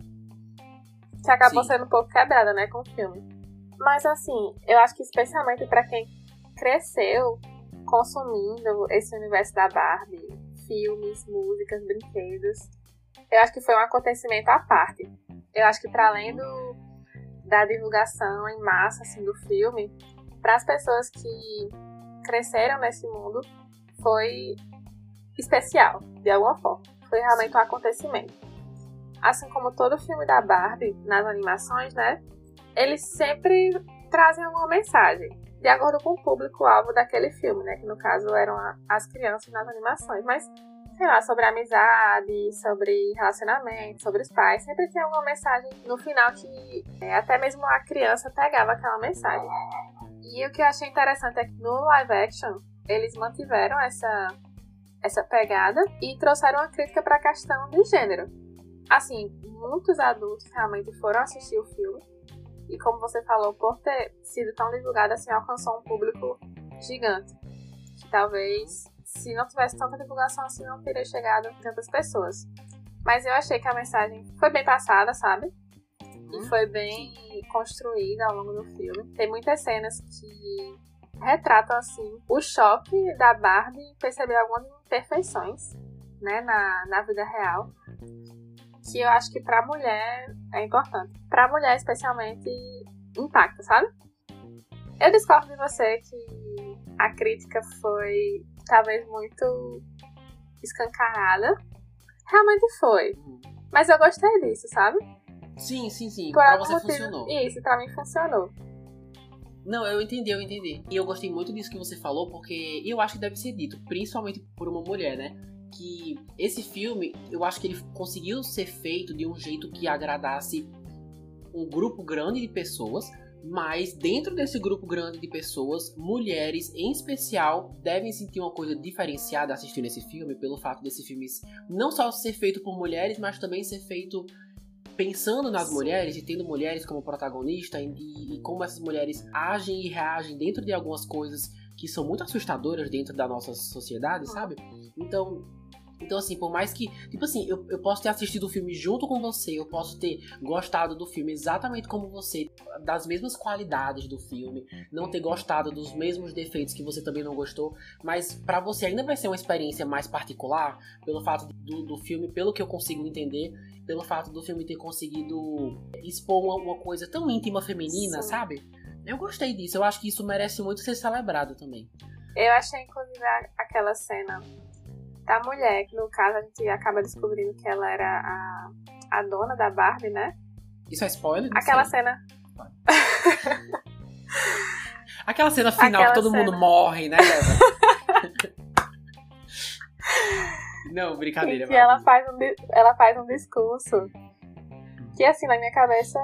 que acabou sendo um pouco quebrada, né, com o filme. Mas assim, eu acho que especialmente para quem cresceu consumindo esse universo da Barbie, filmes, músicas, brinquedos, eu acho que foi um acontecimento à parte. Eu acho que para além da divulgação em massa assim, do filme, para as pessoas que cresceram nesse mundo, foi especial, de alguma forma. Foi realmente um acontecimento. Assim como todo filme da Barbie, nas animações, né? Eles sempre trazem alguma mensagem, de acordo com o público-alvo daquele filme, né? Que no caso eram as crianças nas animações. Mas, sei lá, sobre amizade, sobre relacionamento, sobre os pais. Sempre tinha alguma mensagem no final que até mesmo a criança pegava aquela mensagem. E o que eu achei interessante é que no live action... eles mantiveram essa essa pegada e trouxeram uma crítica para a questão de gênero. Assim, muitos adultos realmente foram assistir o filme e, como você falou, por ter sido tão divulgado assim, alcançou um público gigante, que talvez, se não tivesse tanta divulgação assim, não teria chegado a tantas pessoas. Mas eu achei que a mensagem foi bem passada, sabe? E foi bem construída ao longo do filme. Tem muitas cenas que retratam, assim, o choque da Barbie em perceber algumas imperfeições, né, na vida real, que eu acho que pra mulher é importante. Pra mulher, especialmente, impacta, sabe? Eu discordo de você que a crítica foi, talvez, muito escancarada. Realmente foi. Mas eu gostei disso, sabe? Sim. Pra você funcionou. Isso, pra mim funcionou. Não, eu entendi. E eu gostei muito disso que você falou, porque eu acho que deve ser dito, principalmente por uma mulher, né? Que esse filme, eu acho que ele conseguiu ser feito de um jeito que agradasse um grupo grande de pessoas, mas dentro desse grupo grande de pessoas, mulheres em especial devem sentir uma coisa diferenciada assistindo esse filme, pelo fato desse filme não só ser feito por mulheres, mas também ser feito pensando nas mulheres e tendo mulheres como protagonista e como essas mulheres agem e reagem dentro de algumas coisas que são muito assustadoras dentro da nossa sociedade, sabe? Então assim, por mais que... Tipo assim, eu posso ter assistido o filme junto com você, eu posso ter gostado do filme exatamente como você, das mesmas qualidades do filme, não ter gostado dos mesmos defeitos que você também não gostou, mas pra você ainda vai ser uma experiência mais particular, pelo fato do filme, pelo que eu consigo entender, pelo fato do filme ter conseguido expor uma coisa tão íntima feminina, sabe? Eu gostei disso, eu acho que isso merece muito ser celebrado também. Eu achei, inclusive, aquela cena da mulher, que no caso a gente acaba descobrindo que ela era a dona da Barbie, né? Isso é spoiler? Aquela cena. Aquela cena final que todo mundo morre, né, Débora? Não, brincadeira. E ela faz um discurso que, assim, na minha cabeça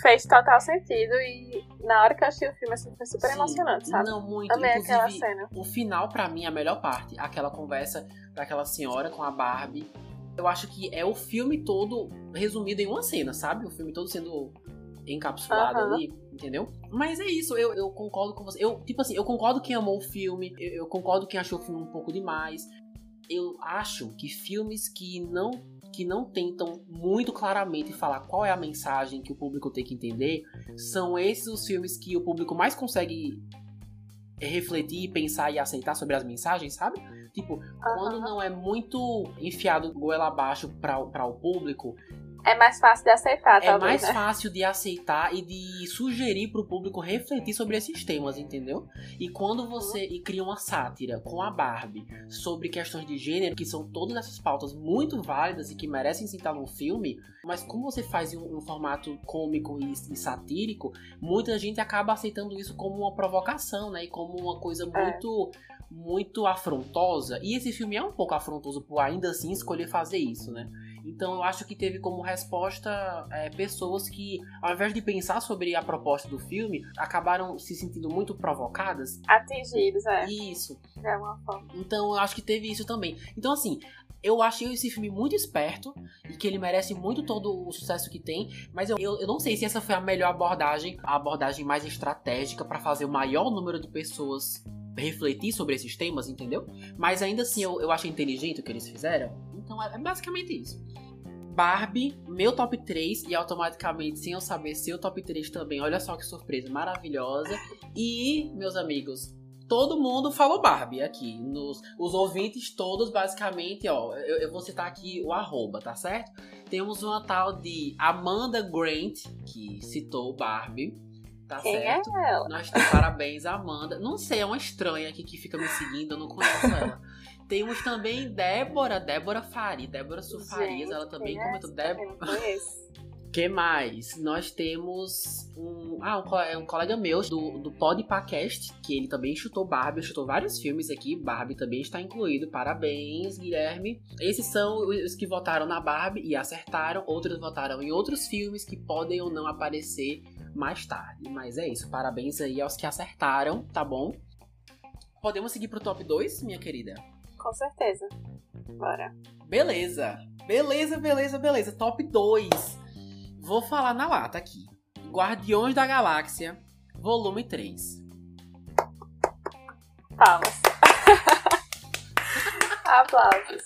fez total sentido, e na hora que eu achei o filme, assim, foi super emocionante, sabe? Não, muito. Também aquela cena. O final, pra mim, é a melhor parte. Aquela conversa daquela senhora com a Barbie. Eu acho que é o filme todo resumido em uma cena, sabe? O filme todo sendo encapsulado ali, entendeu? Mas é isso, eu concordo com você. Eu concordo quem amou o filme, eu concordo quem achou o filme um pouco demais. Eu acho que filmes que não tentam muito claramente falar qual é a mensagem que o público tem que entender, são esses os filmes que o público mais consegue refletir, pensar e aceitar sobre as mensagens, sabe? Tipo, quando não é muito enfiado goela abaixo para o público, é mais fácil de aceitar, talvez. É mais, né, fácil de aceitar e de sugerir pro público refletir sobre esses temas, entendeu? E quando você cria uma sátira com a Barbie sobre questões de gênero, que são todas essas pautas muito válidas e que merecem se estar num filme, mas como você faz em um formato cômico e satírico, muita gente acaba aceitando isso como uma provocação, né? E como uma coisa muito afrontosa. E esse filme é um pouco afrontoso por ainda assim escolher fazer isso, né? Então eu acho que teve como resposta pessoas que, ao invés de pensar sobre a proposta do filme, acabaram se sentindo muito provocadas. Atingidas, Isso. É uma forma. Então eu acho que teve isso também. Então, assim, eu achei esse filme muito esperto e que ele merece muito todo o sucesso que tem, mas eu não sei se essa foi a melhor abordagem, a abordagem mais estratégica para fazer o maior número de pessoas refletir sobre esses temas, entendeu? Mas ainda assim, eu achei inteligente o que eles fizeram. Então é basicamente isso. Barbie, meu top 3, e automaticamente, sem eu saber, seu top 3 também. Olha só que surpresa maravilhosa. E, meus amigos, todo mundo falou Barbie aqui. Os ouvintes todos, basicamente, ó, eu vou citar aqui o @ tá certo? Temos uma tal de Amanda Grant, que citou Barbie. Tá certo? Quem é ela? Nós temos parabéns, Amanda. Não sei, é uma estranha aqui que fica me seguindo, eu não conheço ela. Temos também Débora Farias, ela também comentou. Que mais? Nós temos um colega meu do Podpacast, que ele também chutou Barbie, chutou vários filmes aqui, Barbie também está incluído, parabéns, Guilherme. Esses são os que votaram na Barbie e acertaram, outros votaram em outros filmes que podem ou não aparecer mais tarde, mas é isso, parabéns aí aos que acertaram, tá bom? Podemos seguir pro top 2, minha querida? Com certeza. Bora. Beleza. Beleza. Top 2. Vou falar na lata aqui. Guardiões da Galáxia, volume 3. Palmas. Aplausos.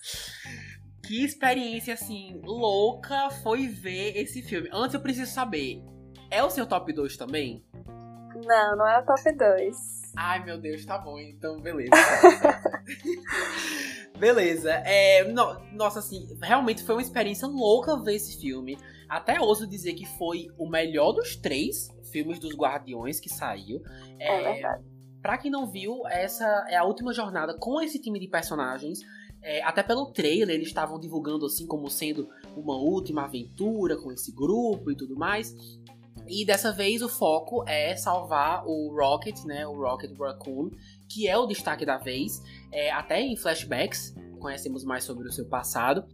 Que experiência, assim, louca foi ver esse filme. Antes eu preciso saber, é o seu top 2 também? Não, não é o top 2. Ai, meu Deus, tá bom, então beleza. Beleza. Nossa, assim, realmente foi uma experiência louca ver esse filme. Até ouso dizer que foi o melhor dos 3 filmes dos Guardiões que saiu. É verdade. Pra quem não viu, essa é a última jornada com esse time de personagens. Até pelo trailer, eles estavam divulgando assim como sendo uma última aventura com esse grupo e tudo mais. E dessa vez o foco é salvar o Rocket, né? O Rocket Raccoon, que é o destaque da vez. Até em flashbacks, conhecemos mais sobre o seu passado.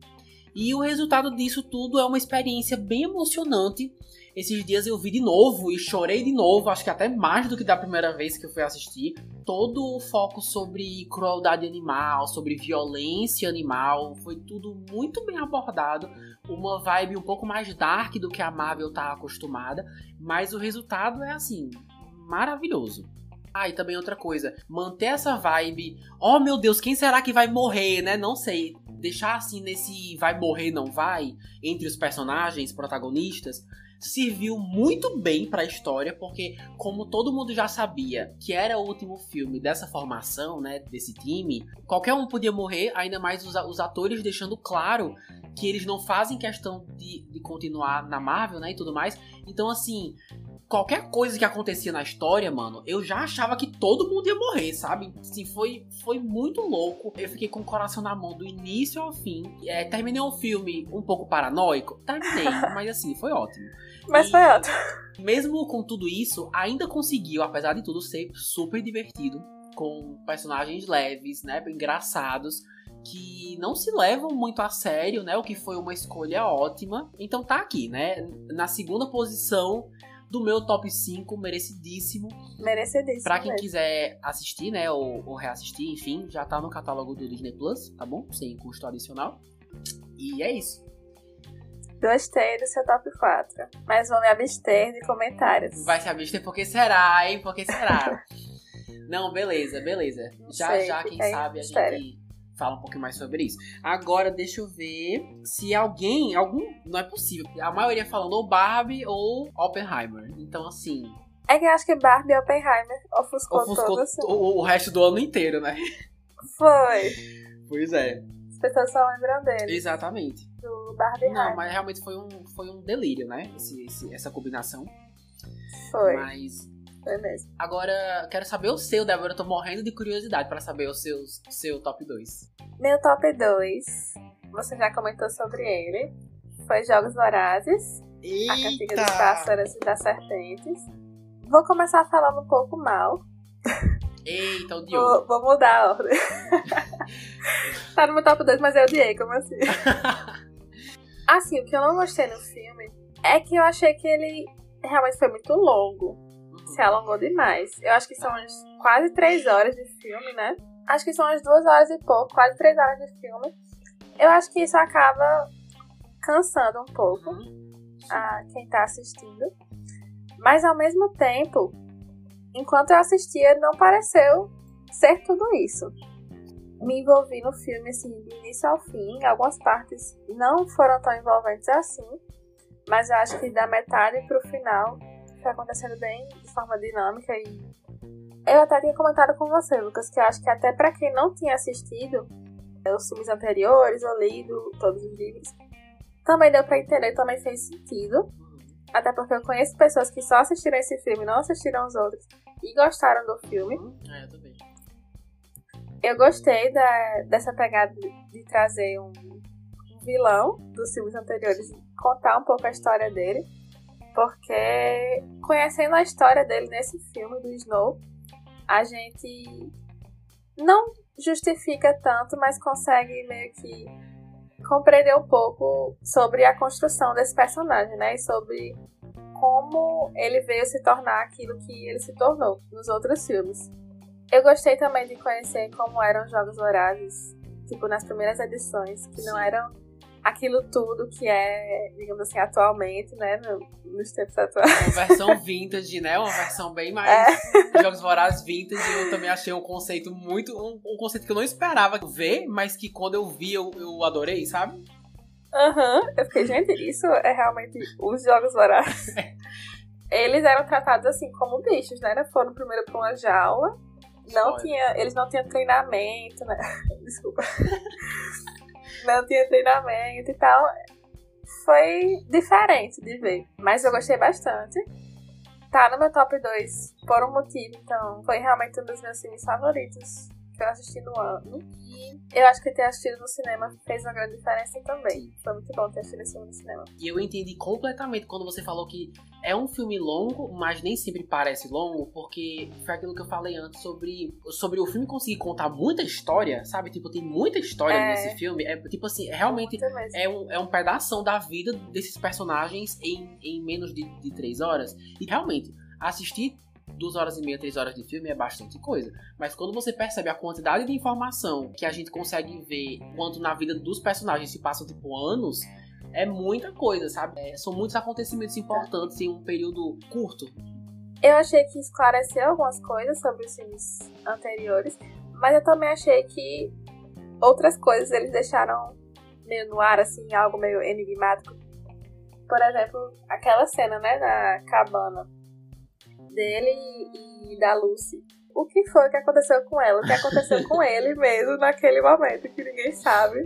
E o resultado disso tudo é uma experiência bem emocionante. Esses dias eu vi de novo e chorei de novo, acho que até mais do que da primeira vez que eu fui assistir. Todo o foco sobre crueldade animal, sobre violência animal, foi tudo muito bem abordado. Uma vibe um pouco mais dark do que a Marvel tá acostumada, mas o resultado é, assim, maravilhoso. Ah, e também outra coisa, manter essa vibe, oh meu Deus, quem será que vai morrer, né? Não sei, deixar assim nesse vai morrer, não vai, entre os personagens protagonistas, serviu muito bem pra história, porque como todo mundo já sabia que era o último filme dessa formação, né, desse time, qualquer um podia morrer, ainda mais os atores deixando claro que eles não fazem questão de continuar na Marvel, né, e tudo mais. Então, assim, qualquer coisa que acontecia na história, mano, eu já achava que todo mundo ia morrer, sabe? Assim, foi muito louco. Eu fiquei com o coração na mão do início ao fim. Terminei um filme um pouco paranoico? Terminei, mas assim, foi ótimo. Mas foi ótimo. Mesmo com tudo isso, ainda conseguiu, apesar de tudo, ser super divertido. Com personagens leves, né? Engraçados. Que não se levam muito a sério, né? O que foi uma escolha ótima. Então tá aqui, né? Na segunda posição do meu top 5, merecidíssimo. Merecidíssimo. Pra quem quiser assistir, né, ou reassistir, enfim, já tá no catálogo do Disney Plus, tá bom? Sem custo adicional. E é isso. Gostei do seu top 4, mas vou me abster de comentários. Vai se abster porque será, hein? Porque será. Não, beleza. Não já, sei, já, quem sabe mistério. A gente fala um pouquinho mais sobre isso. Agora, deixa eu ver se alguém, não é possível. A maioria falando ou Barbie ou Oppenheimer. Então, assim, é que eu acho que Barbie e Oppenheimer ofuscou todo, assim, o resto do ano inteiro, né? Foi. Pois é. As pessoas só lembram dele. Exatamente. Do Barbie. Não, Heimer. Mas realmente foi um delírio, né? Essa combinação. Foi. Mas foi mesmo. Agora, quero saber o seu, Débora. Eu tô morrendo de curiosidade pra saber o seu top 2. Meu top 2, você já comentou sobre ele, foi Jogos Vorazes: A Cantiga dos Pássaros e das Serpentes. Vou começar falando um pouco mal. Eita, odiou. Vou mudar a ordem. Tá no meu top 2, mas eu odiei, como assim? Assim, o que eu não gostei no filme é que eu achei que ele realmente foi muito longo. Se alongou demais. Eu acho que são quase 3 horas de filme, né? Acho que são umas 2 horas e pouco, quase 3 horas de filme. Eu acho que isso acaba cansando um pouco a quem tá assistindo. Mas ao mesmo tempo, enquanto eu assistia, não pareceu ser tudo isso. Me envolvi no filme, assim, do início ao fim. Algumas partes não foram tão envolventes assim. Mas eu acho que da metade pro final tá acontecendo bem de forma dinâmica. E eu até tinha comentado com você, Lucas, que eu acho que até pra quem não tinha assistido os filmes anteriores ou lido todos os livros, também deu pra entender, também fez sentido. Até porque eu conheço pessoas que só assistiram esse filme, não assistiram os outros e gostaram do filme. Eu também. Eu gostei dessa pegada de trazer um vilão dos filmes anteriores, contar um pouco a história dele. Porque conhecendo a história dele nesse filme do Snow, a gente não justifica tanto, mas consegue meio que compreender um pouco sobre a construção desse personagem, né? E sobre como ele veio se tornar aquilo que ele se tornou nos outros filmes. Eu gostei também de conhecer como eram os Jogos Vorazes tipo, nas primeiras edições, que não eram aquilo tudo que é, digamos assim, atualmente, né, nos tempos atuais. É uma versão vintage, né, uma versão bem mais Jogos Vorazes vintage. Eu também achei um conceito muito, um conceito que eu não esperava ver, mas que quando eu vi eu adorei, sabe? Aham, uhum. Eu fiquei, gente, isso é realmente os Jogos Vorazes. Eles eram tratados assim como bichos, né, foram primeiro pra uma jaula, eles não tinham treinamento, né, desculpa. Não tinha treinamento e tal. Foi diferente de ver, mas eu gostei bastante. Tá no meu top 2 por um motivo, então foi realmente um dos meus filmes favoritos que eu assisti no ano. E eu acho que ter assistido no cinema fez uma grande diferença também. Foi muito bom ter assistido esse filme no cinema. E eu entendi completamente quando você falou que é um filme longo, mas nem sempre parece longo, porque foi aquilo que eu falei antes sobre o filme conseguir contar muita história, sabe? Tipo, tem muita história nesse filme. É, tipo assim, realmente é um pedaço da vida desses personagens em menos de 3 horas. E realmente, assistir 2 horas e meia, 3 horas de filme é bastante coisa. Mas quando você percebe a quantidade de informação que a gente consegue ver quanto na vida dos personagens se passam, tipo, anos, é muita coisa, sabe? São muitos acontecimentos importantes em um período curto. Eu achei que esclareceu algumas coisas sobre os filmes anteriores, mas eu também achei que outras coisas eles deixaram meio no ar, assim, algo meio enigmático. Por exemplo, aquela cena, né, na cabana dele e da Lucy. O que foi que aconteceu com ela? O que aconteceu com ele mesmo naquele momento que ninguém sabe.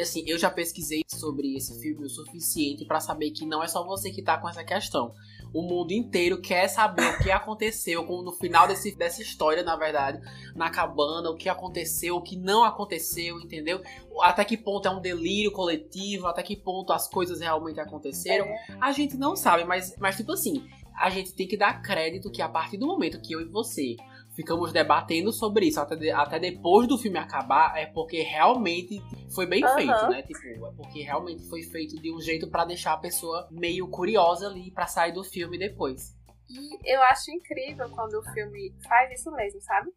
Assim, eu já pesquisei sobre esse filme o suficiente pra saber que não é só você que tá com essa questão. O mundo inteiro quer saber o que aconteceu no final dessa história, na verdade, na cabana, o que aconteceu, o que não aconteceu, entendeu? Até que ponto é um delírio coletivo, até que ponto as coisas realmente aconteceram. A gente não sabe, mas tipo assim, a gente tem que dar crédito que a partir do momento que eu e você ficamos debatendo sobre isso até depois do filme acabar, é porque realmente foi bem feito, né? Tipo, é porque realmente foi feito de um jeito pra deixar a pessoa meio curiosa ali pra sair do filme depois. E eu acho incrível quando o filme faz isso mesmo, sabe?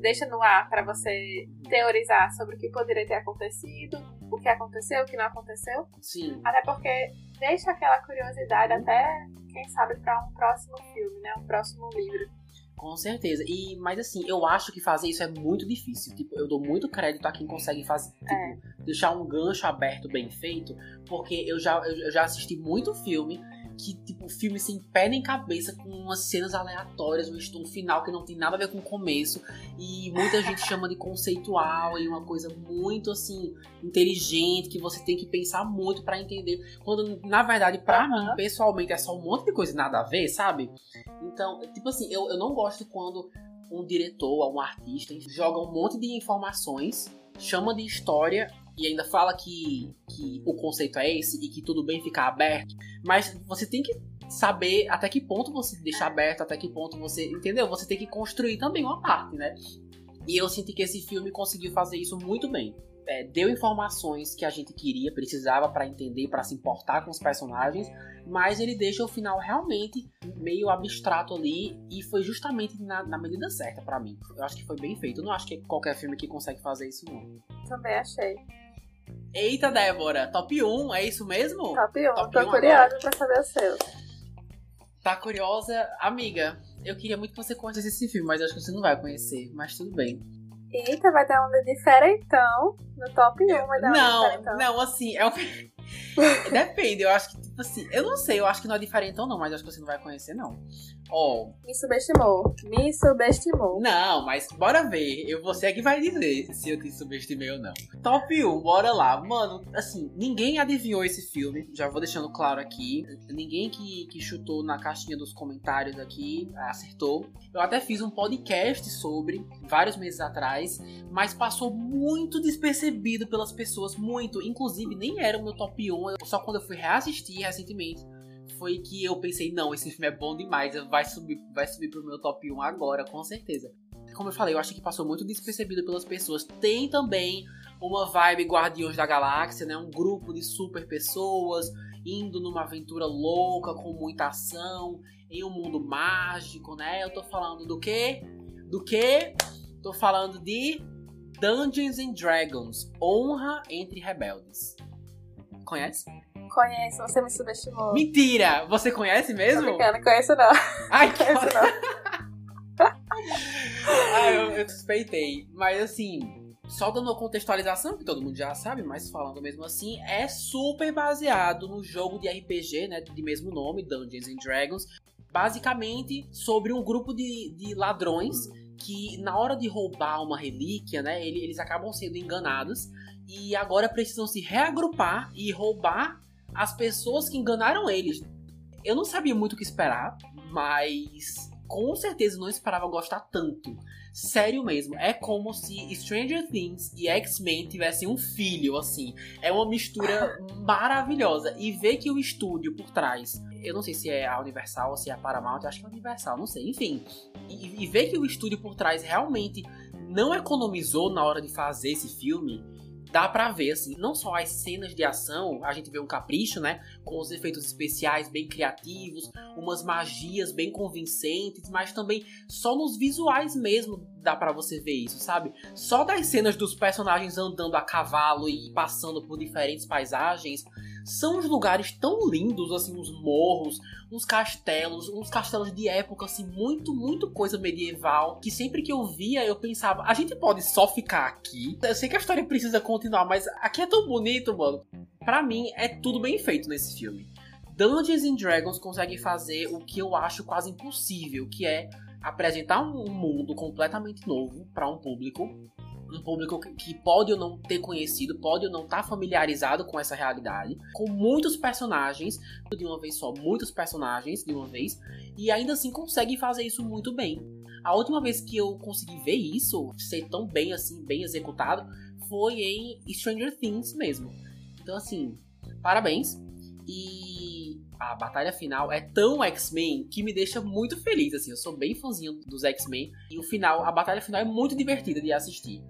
Deixa no ar pra você teorizar sobre o que poderia ter acontecido, o que aconteceu, o que não aconteceu. Sim. Até porque deixa aquela curiosidade até, quem sabe, pra um próximo filme, né? Um próximo livro. Com certeza. Mas assim, eu acho que fazer isso é muito difícil. Tipo, eu dou muito crédito a quem consegue fazer, tipo, deixar um gancho aberto bem feito, porque eu já assisti muito filme que, tipo, filme sem pé nem cabeça, com umas cenas aleatórias, um final que não tem nada a ver com o começo, e muita gente chama de conceitual, e uma coisa muito, assim, inteligente, que você tem que pensar muito pra entender, quando, na verdade, pra mim, pessoalmente, é só um monte de coisa nada a ver, sabe? Então, tipo assim, eu não gosto quando um diretor, um artista, joga um monte de informações, chama de história, e ainda fala que o conceito é esse e que tudo bem ficar aberto. Mas você tem que saber até que ponto você deixa aberto, até que ponto você... Entendeu? Você tem que construir também uma parte, né? E eu senti que esse filme conseguiu fazer isso muito bem. Deu informações que a gente queria, precisava pra entender, pra se importar com os personagens, mas ele deixa o final realmente meio abstrato ali, e foi justamente na medida certa pra mim. Eu acho que foi bem feito. Eu não acho que é qualquer filme que consegue fazer isso, não. Também achei. Eita, Débora, top 1, é isso mesmo? Top 1, top 1, tô curiosa pra saber o seu. Tá curiosa? Amiga, eu queria muito que você conhecesse esse filme, mas acho que você não vai conhecer, mas tudo bem. Eita, vai dar um diferentão no top 1, vai dar um diferentão. Não, assim, depende, eu acho que, tipo assim, eu não sei, eu acho que não é diferentão não, mas acho que você não vai conhecer, não. Ó. Oh. Me subestimou. Não, mas bora ver, você é que vai dizer se eu te subestimei ou não. Top 1, bora lá. Mano, assim, ninguém adivinhou esse filme, já vou deixando claro aqui. Ninguém que chutou na caixinha dos comentários aqui acertou. Eu até fiz um podcast sobre, vários meses atrás, mas passou muito despercebido pelas pessoas, muito. Inclusive, nem era o meu top 1, só quando eu fui reassistir recentemente, foi que eu pensei, não, esse filme é bom demais, vai subir pro meu top 1 agora, com certeza. Como eu falei, eu acho que passou muito despercebido pelas pessoas. Tem também uma vibe Guardiões da Galáxia, né? Um grupo de super pessoas indo numa aventura louca, com muita ação, em um mundo mágico, né? Eu tô falando do quê? Tô falando de Dungeons and Dragons: Honra Entre Rebeldes. Conhece? Conheço, você me subestimou. Mentira! Você conhece mesmo? Não conheço não. Ai, que conheço não. Ai, eu suspeitei. Mas assim, só dando uma contextualização, que todo mundo já sabe, mas falando mesmo assim, é super baseado no jogo de RPG, né, de mesmo nome, Dungeons and Dragons. Basicamente sobre um grupo de ladrões que na hora de roubar uma relíquia, né, eles acabam sendo enganados e agora precisam se reagrupar e roubar as pessoas que enganaram eles. Eu não sabia muito o que esperar, mas com certeza não esperava gostar tanto. Sério mesmo, é como se Stranger Things e X-Men tivessem um filho, assim. É uma mistura maravilhosa. E ver que o estúdio por trás, eu não sei se é a Universal ou se é a Paramount, acho que é a Universal, não sei, enfim. E ver que o estúdio por trás realmente não economizou na hora de fazer esse filme, dá pra ver, assim, não só as cenas de ação, a gente vê um capricho, né, com os efeitos especiais bem criativos, umas magias bem convincentes, mas também só nos visuais mesmo dá pra você ver isso, sabe? Só das cenas dos personagens andando a cavalo e passando por diferentes paisagens, são uns lugares tão lindos, assim, uns morros, uns castelos de época, assim, muito coisa medieval, que sempre que eu via, eu pensava, a gente pode só ficar aqui? Eu sei que a história precisa continuar, mas aqui é tão bonito, mano. Pra mim, é tudo bem feito nesse filme. Dungeons and Dragons consegue fazer o que eu acho quase impossível, que é apresentar um mundo completamente novo pra um público que pode ou não ter conhecido, pode ou não estar familiarizado com essa realidade, com muitos personagens de uma vez, e ainda assim consegue fazer isso muito bem. A última vez que eu consegui ver isso ser tão bem assim, bem executado, foi em Stranger Things mesmo. Então assim, parabéns. E a batalha final é tão X-Men que me deixa muito feliz, assim, eu sou bem fãzinho dos X-Men e a batalha final é muito divertida de assistir.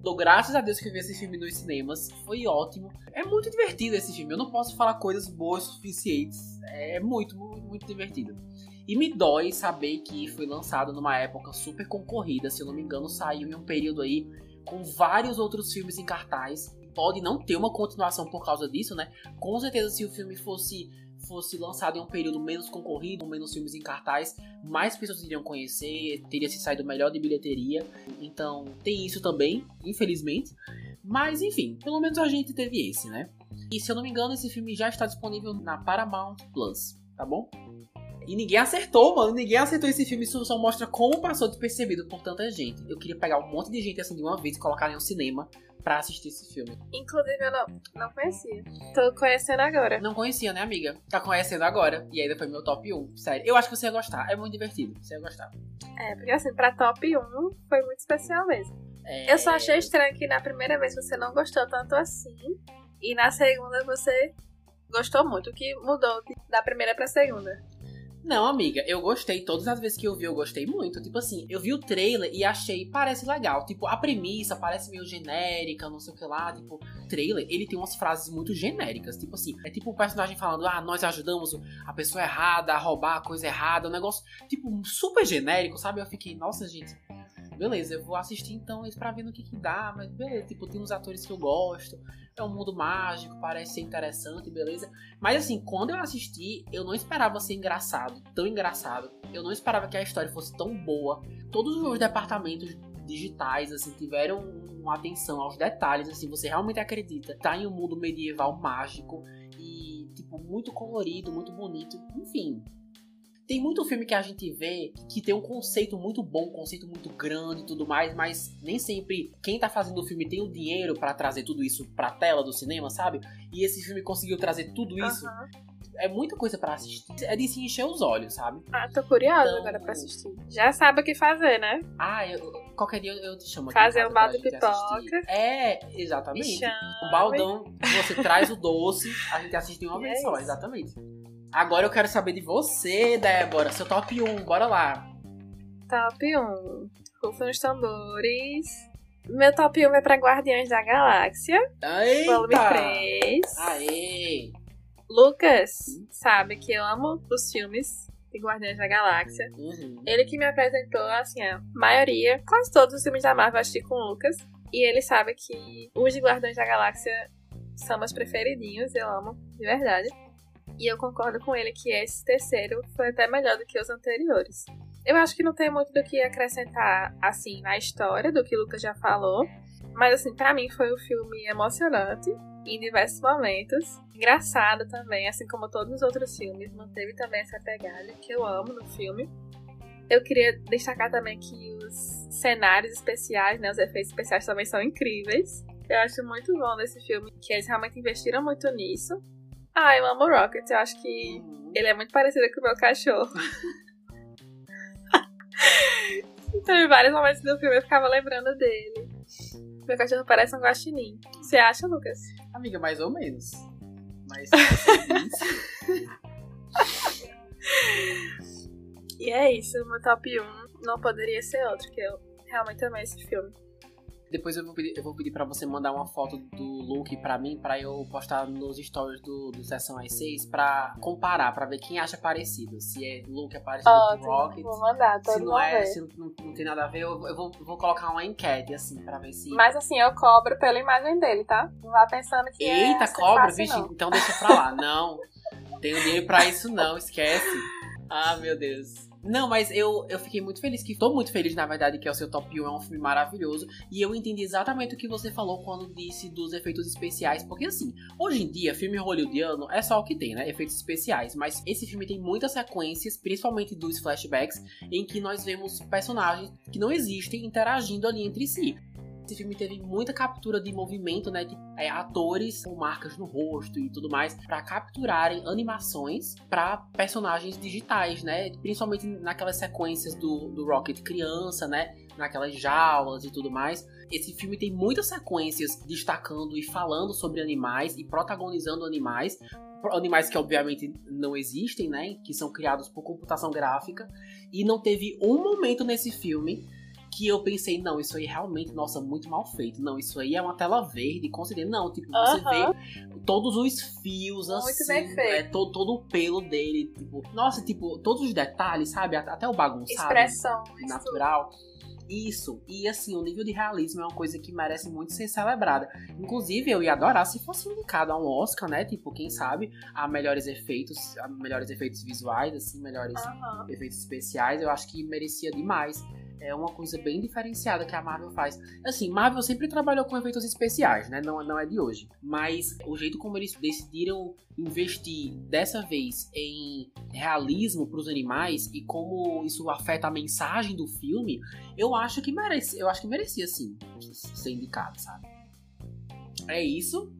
Então, graças a Deus que eu vi esse filme nos cinemas, foi ótimo. É muito divertido esse filme, eu não posso falar coisas boas suficientes, é muito divertido. E me dói saber que foi lançado numa época super concorrida, se eu não me engano saiu em um período aí com vários outros filmes em cartaz. Pode não ter uma continuação por causa disso, né? Com certeza, se o filme fosse lançado em um período menos concorrido, menos filmes em cartaz, mais pessoas iriam conhecer, teria se saído melhor de bilheteria. Então, tem isso também, infelizmente. Mas, enfim, pelo menos a gente teve esse, né? E, se eu não me engano, esse filme já está disponível na Paramount Plus, tá bom? E ninguém acertou, mano. Ninguém acertou esse filme. Isso só mostra como passou despercebido por tanta gente. Eu queria pegar um monte de gente assim de uma vez e colocar em um cinema pra assistir esse filme. Inclusive, eu não conhecia. Tô conhecendo agora. Não conhecia, né, amiga? Tá conhecendo agora. E ainda foi meu top 1. Sério. Eu acho que você ia gostar. É muito divertido. Você ia gostar. É, porque assim, pra top 1 foi muito especial mesmo. É... Eu só achei estranho que na primeira vez você não gostou tanto assim. E na segunda você gostou muito. O que mudou da primeira pra segunda? Não, amiga, eu gostei. Todas as vezes que eu vi, eu gostei muito. Tipo assim, eu vi o trailer e achei, parece legal. Tipo, a premissa parece meio genérica, não sei o que lá. Tipo, o trailer, ele tem umas frases muito genéricas. Tipo assim, é tipo um personagem falando, ah, nós ajudamos a pessoa errada a roubar a coisa errada. Um negócio, tipo, super genérico, sabe? Eu fiquei, nossa, gente, beleza, eu vou assistir então isso pra ver no que dá. Mas beleza, tipo, tem uns atores que eu gosto. É um mundo mágico, parece ser interessante, beleza. Mas assim, quando eu assisti, eu não esperava ser engraçado, tão engraçado. Eu não esperava que a história fosse tão boa. Todos os departamentos digitais, assim, tiveram uma atenção aos detalhes, assim, você realmente acredita. Tá em um mundo medieval mágico e, tipo, muito colorido, muito bonito, enfim. Tem muito filme que a gente vê que tem um conceito muito bom, um conceito muito grande e tudo mais, mas nem sempre quem tá fazendo o filme tem o dinheiro pra trazer tudo isso pra tela do cinema, sabe? E esse filme conseguiu trazer tudo isso. É muita coisa pra assistir. É de se encher os olhos, sabe? Ah, tô curiosa então, agora pra assistir. Já sabe o que fazer, né? Ah, qualquer dia eu te chamo aqui. Fazer um balde de pipoca. Assistir. É, exatamente. Um baldão, você traz o doce, a gente assiste uma vez só, exatamente. Agora eu quero saber de você, Débora. Seu top 1, bora lá. Top 1. Rufem os tambores. Meu top 1 é pra Guardiões da Galáxia. Eita! Volume 3. Aê! Lucas sabe que eu amo os filmes de Guardiões da Galáxia. Ele que me apresentou, assim, a maioria, quase todos os filmes da Marvel eu assisti com o Lucas. E ele sabe que os de Guardiões da Galáxia são meus preferidinhos, eu amo, de verdade. E eu concordo com ele que esse terceiro foi até melhor do que os anteriores. Eu acho que não tem muito do que acrescentar, assim, na história do que o Lucas já falou. Mas, assim, pra mim foi um filme emocionante em diversos momentos. Engraçado também, assim como todos os outros filmes. Manteve também essa pegada que eu amo no filme. Eu queria destacar também que os cenários especiais, né, os efeitos especiais também são incríveis. Eu acho muito bom desse filme, que eles realmente investiram muito nisso. Ah, eu amo o Rocket, eu acho que ele é muito parecido com o meu cachorro. Então, em vários momentos do filme eu ficava lembrando dele. Meu cachorro parece um guaxinim. Você acha, Lucas? Amiga, mais ou menos. Mas... E é isso, meu top 1 não poderia ser outro, que eu realmente amei esse filme. Depois eu vou pedir pra você mandar uma foto do look pra mim, pra eu postar nos stories do Sessão às 6, pra comparar, pra ver quem acha parecido. Se é look é parecido com Rocket. Vou mandar, todo mundo. Se não tem nada a ver, eu vou colocar uma enquete, assim, pra ver se... Mas, assim, eu cobro pela imagem dele, tá? Não vá pensando que eita, é cobro, vixe, então deixa pra lá. Não, tenho dinheiro pra isso não, esquece. Ah, meu Deus. Não, mas eu fiquei muito feliz, que tô muito feliz, na verdade, que é o seu top 1, é um filme maravilhoso. E eu entendi exatamente o que você falou quando disse dos efeitos especiais, porque assim, hoje em dia, filme hollywoodiano é só o que tem, né? Efeitos especiais, mas esse filme tem muitas sequências, principalmente dos flashbacks, em que nós vemos personagens que não existem interagindo ali entre si. Esse filme teve muita captura de movimento, né, de atores com marcas no rosto e tudo mais, pra capturarem animações pra personagens digitais, né, principalmente naquelas sequências do Rocket criança, né, naquelas jaulas e tudo mais. Esse filme tem muitas sequências destacando e falando sobre animais e protagonizando animais que obviamente não existem, né, que são criados por computação gráfica, e não teve um momento nesse filme que eu pensei, não, isso aí realmente, nossa, muito mal feito. Não, isso aí é uma tela verde, considera. Não, tipo, você vê todos os fios, muito assim, bem feito. Todo o pelo dele, tipo, nossa, tipo, todos os detalhes, sabe? Até o bagunçado. Expressão. Natural. Isso. E assim, o nível de realismo é uma coisa que merece muito ser celebrada. Inclusive, eu ia adorar se fosse indicado a um Oscar, né? Tipo, quem sabe, a melhores efeitos visuais, assim, melhores efeitos especiais. Eu acho que merecia demais. É uma coisa bem diferenciada que a Marvel faz. Assim, Marvel sempre trabalhou com efeitos especiais, né? Não é de hoje. Mas o jeito como eles decidiram investir dessa vez em realismo para os animais e como isso afeta a mensagem do filme, eu acho que merecia, sim, ser indicado, sabe? É isso.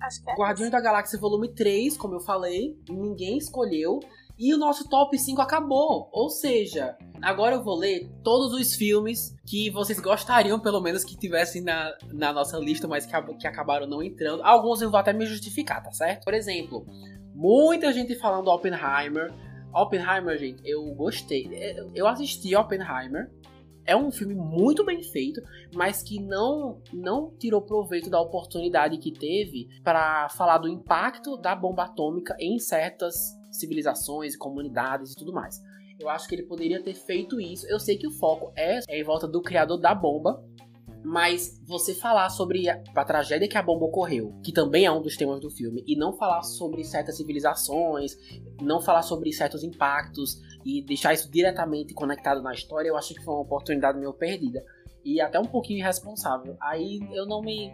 Acho que é Guardiões da Galáxia Volume 3, como eu falei, ninguém escolheu. E o nosso top 5 acabou. Ou seja, agora eu vou ler todos os filmes que vocês gostariam, pelo menos, que tivessem na nossa lista, mas que acabaram não entrando. Alguns eu vou até me justificar, tá certo? Por exemplo, muita gente falando do Oppenheimer. Oppenheimer, gente, eu gostei. Eu assisti Oppenheimer. É um filme muito bem feito, mas que não tirou proveito da oportunidade que teve para falar do impacto da bomba atômica em certas civilizações, comunidades e tudo mais. Eu acho que ele poderia ter feito isso. Eu sei que o foco é em volta do criador da bomba, mas você falar sobre a tragédia que a bomba ocorreu, que também é um dos temas do filme, e não falar sobre certas civilizações, não falar sobre certos impactos, e deixar isso diretamente conectado na história, eu acho que foi uma oportunidade meio perdida. E até um pouquinho irresponsável. Aí eu não me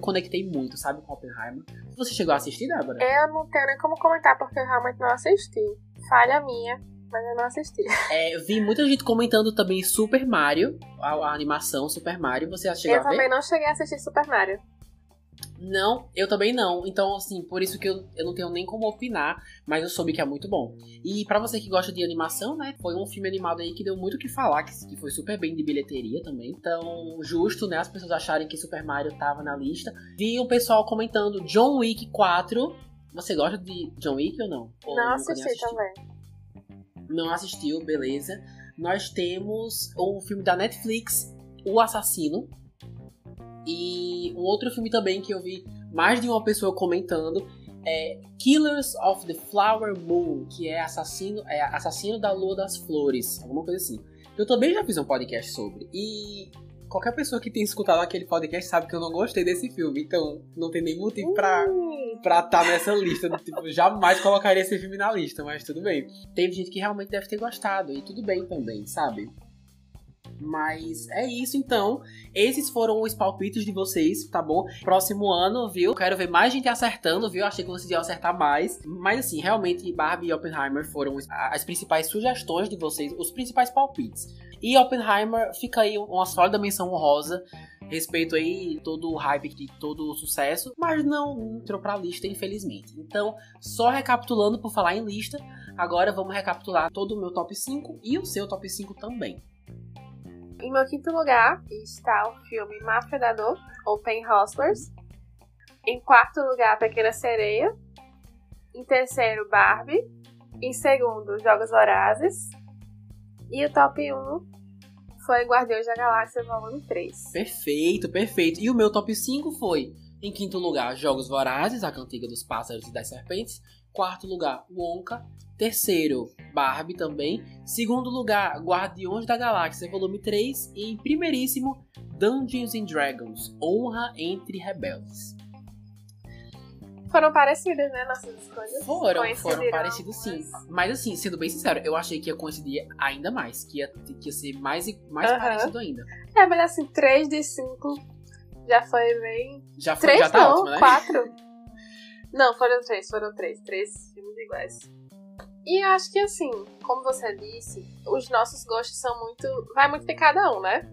conectei muito, sabe, com Oppenheimer. Você chegou a assistir, Débora? Eu não tenho nem como comentar, porque eu realmente não assisti. Falha minha, mas eu não assisti. Eu vi muita gente comentando também Super Mario, a animação Super Mario. Você chegou a ver? Eu também não cheguei a assistir Super Mario. Não, eu também não. Então, assim, por isso que eu não tenho nem como opinar, mas eu soube que é muito bom. E pra você que gosta de animação, né, foi um filme animado aí que deu muito o que falar, que foi super bem de bilheteria também. Então, justo, né, as pessoas acharem que Super Mario tava na lista. Vi o pessoal comentando John Wick 4. Você gosta de John Wick ou não? Não assisti também. Não assistiu, beleza. Nós temos um filme da Netflix, O Assassino. E um outro filme também que eu vi mais de uma pessoa comentando é Killers of the Flower Moon, que é Assassino da Lua das Flores, alguma coisa assim. Eu também já fiz um podcast sobre. E qualquer pessoa que tenha escutado aquele podcast sabe que eu não gostei desse filme, então não tem nem motivo pra estar nessa lista. Tipo, jamais colocaria esse filme na lista, mas tudo bem. Tem gente que realmente deve ter gostado, e tudo bem também, sabe? Mas é isso, então. Esses foram os palpites de vocês, tá bom? Próximo ano, viu? Quero ver mais gente acertando, viu? Achei que vocês iam acertar mais. Mas assim, realmente, Barbie e Oppenheimer foram as principais sugestões de vocês, os principais palpites. E Oppenheimer fica aí uma sólida menção honrosa. Respeito aí todo o hype, de todo o sucesso, mas não entrou pra lista, infelizmente. Então, só recapitulando por falar em lista, agora vamos recapitular todo o meu top 5 e o seu top 5 também. Em meu quinto lugar está o filme Mafia da Dor, ou Pain Hustlers. Em quarto lugar, Pequena Sereia. Em terceiro, Barbie. Em segundo, Jogos Vorazes. E o top 1 foi Guardiões da Galáxia, volume 3. Perfeito, perfeito. E o meu top 5 foi, em quinto lugar, Jogos Vorazes, A Cantiga dos Pássaros e das Serpentes. Quarto lugar, Wonka. Terceiro, Barbie também. Segundo lugar, Guardiões da Galáxia, volume 3. E em primeiríssimo, Dungeons and Dragons, Honra Entre Rebeldes. Foram parecidas, né, nossas escolhas? Foram parecidas, sim. Mas assim, sendo bem sincero, eu achei que ia coincidir ainda mais. Que ia ser mais parecido ainda. É, mas assim, 3 de 5 já foi bem... Já foi, 3 já tá não, ótimo, né? 4. Não, foram três. 3 filmes iguais. E eu acho que assim, como você disse, os nossos gostos são muito... Vai muito de cada um, né?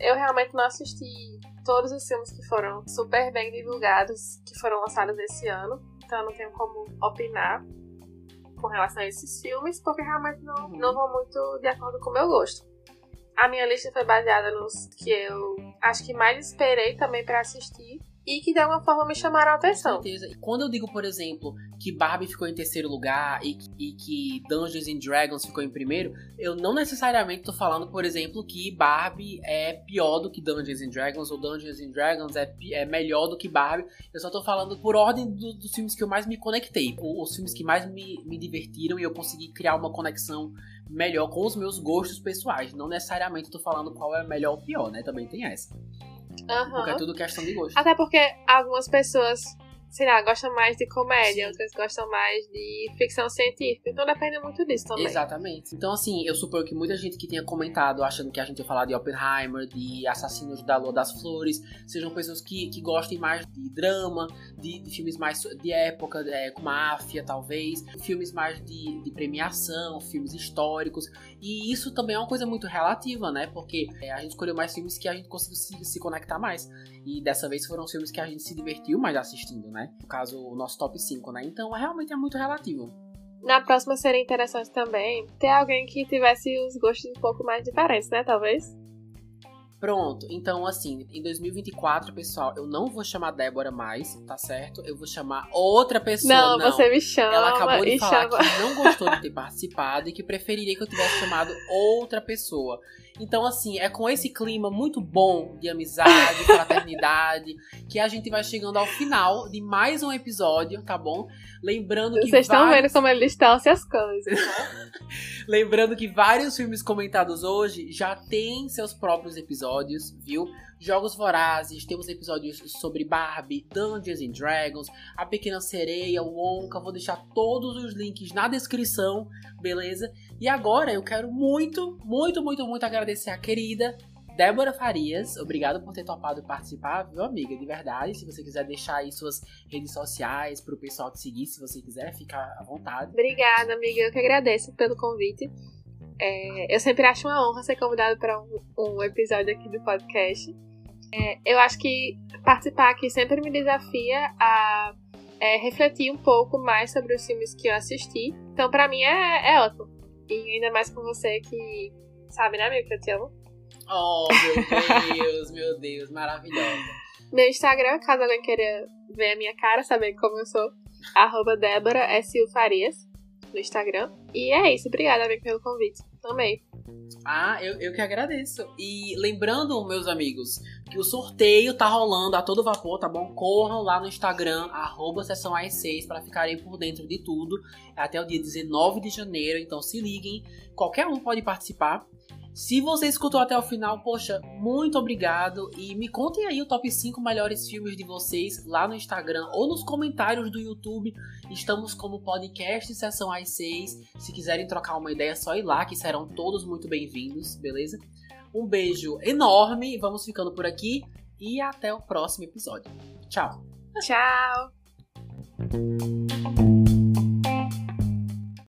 Eu realmente não assisti todos os filmes que foram super bem divulgados, que foram lançados esse ano. Então eu não tenho como opinar com relação a esses filmes, porque realmente não vão muito de acordo com o meu gosto. A minha lista foi baseada nos que eu acho que mais esperei também pra assistir, e que de alguma forma me chamaram a atenção. Com certeza. Quando eu digo, por exemplo, que Barbie ficou em terceiro lugar e que Dungeons and Dragons ficou em primeiro, eu não necessariamente tô falando, por exemplo, que Barbie é pior do que Dungeons and Dragons, ou Dungeons and Dragons é melhor do que Barbie. Eu só tô falando por ordem dos filmes que eu mais me conectei, os filmes que mais me divertiram, e eu consegui criar uma conexão melhor com os meus gostos pessoais. Não necessariamente tô falando qual é melhor ou pior, né? Também tem essa. Uhum. Porque é tudo questão de gosto. Até porque algumas pessoas, sei lá, gostam mais de comédia, sim, outras gostam mais de ficção científica. Então depende muito disso também. Exatamente. Então assim, eu suponho que muita gente que tenha comentado achando que a gente ia falar de Oppenheimer, de Assassinos da Lua das Flores, sejam pessoas que gostem mais de drama, de filmes mais de época, com máfia talvez, filmes mais de premiação, filmes históricos. E isso também é uma coisa muito relativa, né? Porque a gente escolheu mais filmes que a gente conseguiu se conectar mais. E dessa vez foram filmes que a gente se divertiu mais assistindo, né? No caso, o nosso top 5, né? Então, realmente é muito relativo. Na próxima seria interessante também ter alguém que tivesse os gostos um pouco mais diferentes, né? Talvez. Pronto, então assim, em 2024, pessoal, eu não vou chamar Débora mais, tá certo? Eu vou chamar outra pessoa. Não, você me chama. Ela acabou de falar que não gostou de ter participado e que preferiria que eu tivesse chamado outra pessoa. Então assim, é com esse clima muito bom de amizade, fraternidade, que a gente vai chegando ao final de mais um episódio, tá bom? Lembrando que vocês estão vendo como ele distorce as coisas, né? Lembrando que vários filmes comentados hoje já têm seus próprios episódios, viu? Jogos Vorazes, temos episódios sobre Barbie, Dungeons and Dragons, A Pequena Sereia, Wonka. Vou deixar todos os links na descrição, beleza? E agora eu quero muito, muito, muito, muito agradecer a querida Débora Farias. Obrigado por ter topado participar, viu, amiga? De verdade, se você quiser deixar aí suas redes sociais pro pessoal te seguir, se você quiser, fica à vontade. Obrigada, amiga. Eu que agradeço pelo convite. Eu sempre acho uma honra ser convidada para um episódio aqui do podcast. Eu acho que participar aqui sempre me desafia a refletir um pouco mais sobre os filmes que eu assisti. Então, para mim, é ótimo. E ainda mais com você que sabe, né, amiga, que eu te amo. Oh, meu Deus, maravilhosa. Meu Instagram, caso alguém queira ver a minha cara, saber como eu sou, @DéboraSUFarias no Instagram. E é isso, obrigada, amiga, pelo convite. Amei. Ah, eu que agradeço. E lembrando, meus amigos, que o sorteio tá rolando a todo vapor, tá bom? Corram lá no Instagram, @sessãoas6, pra ficarem por dentro de tudo. Até o dia 19 de janeiro, então se liguem. Qualquer um pode participar. Se você escutou até o final, poxa, muito obrigado. E me contem aí o top 5 melhores filmes de vocês lá no Instagram ou nos comentários do YouTube. Estamos como podcast Sessão às 6. Se quiserem trocar uma ideia, é só ir lá, que serão todos muito bem-vindos, beleza? Um beijo enorme, vamos ficando por aqui e até o próximo episódio. Tchau! Tchau!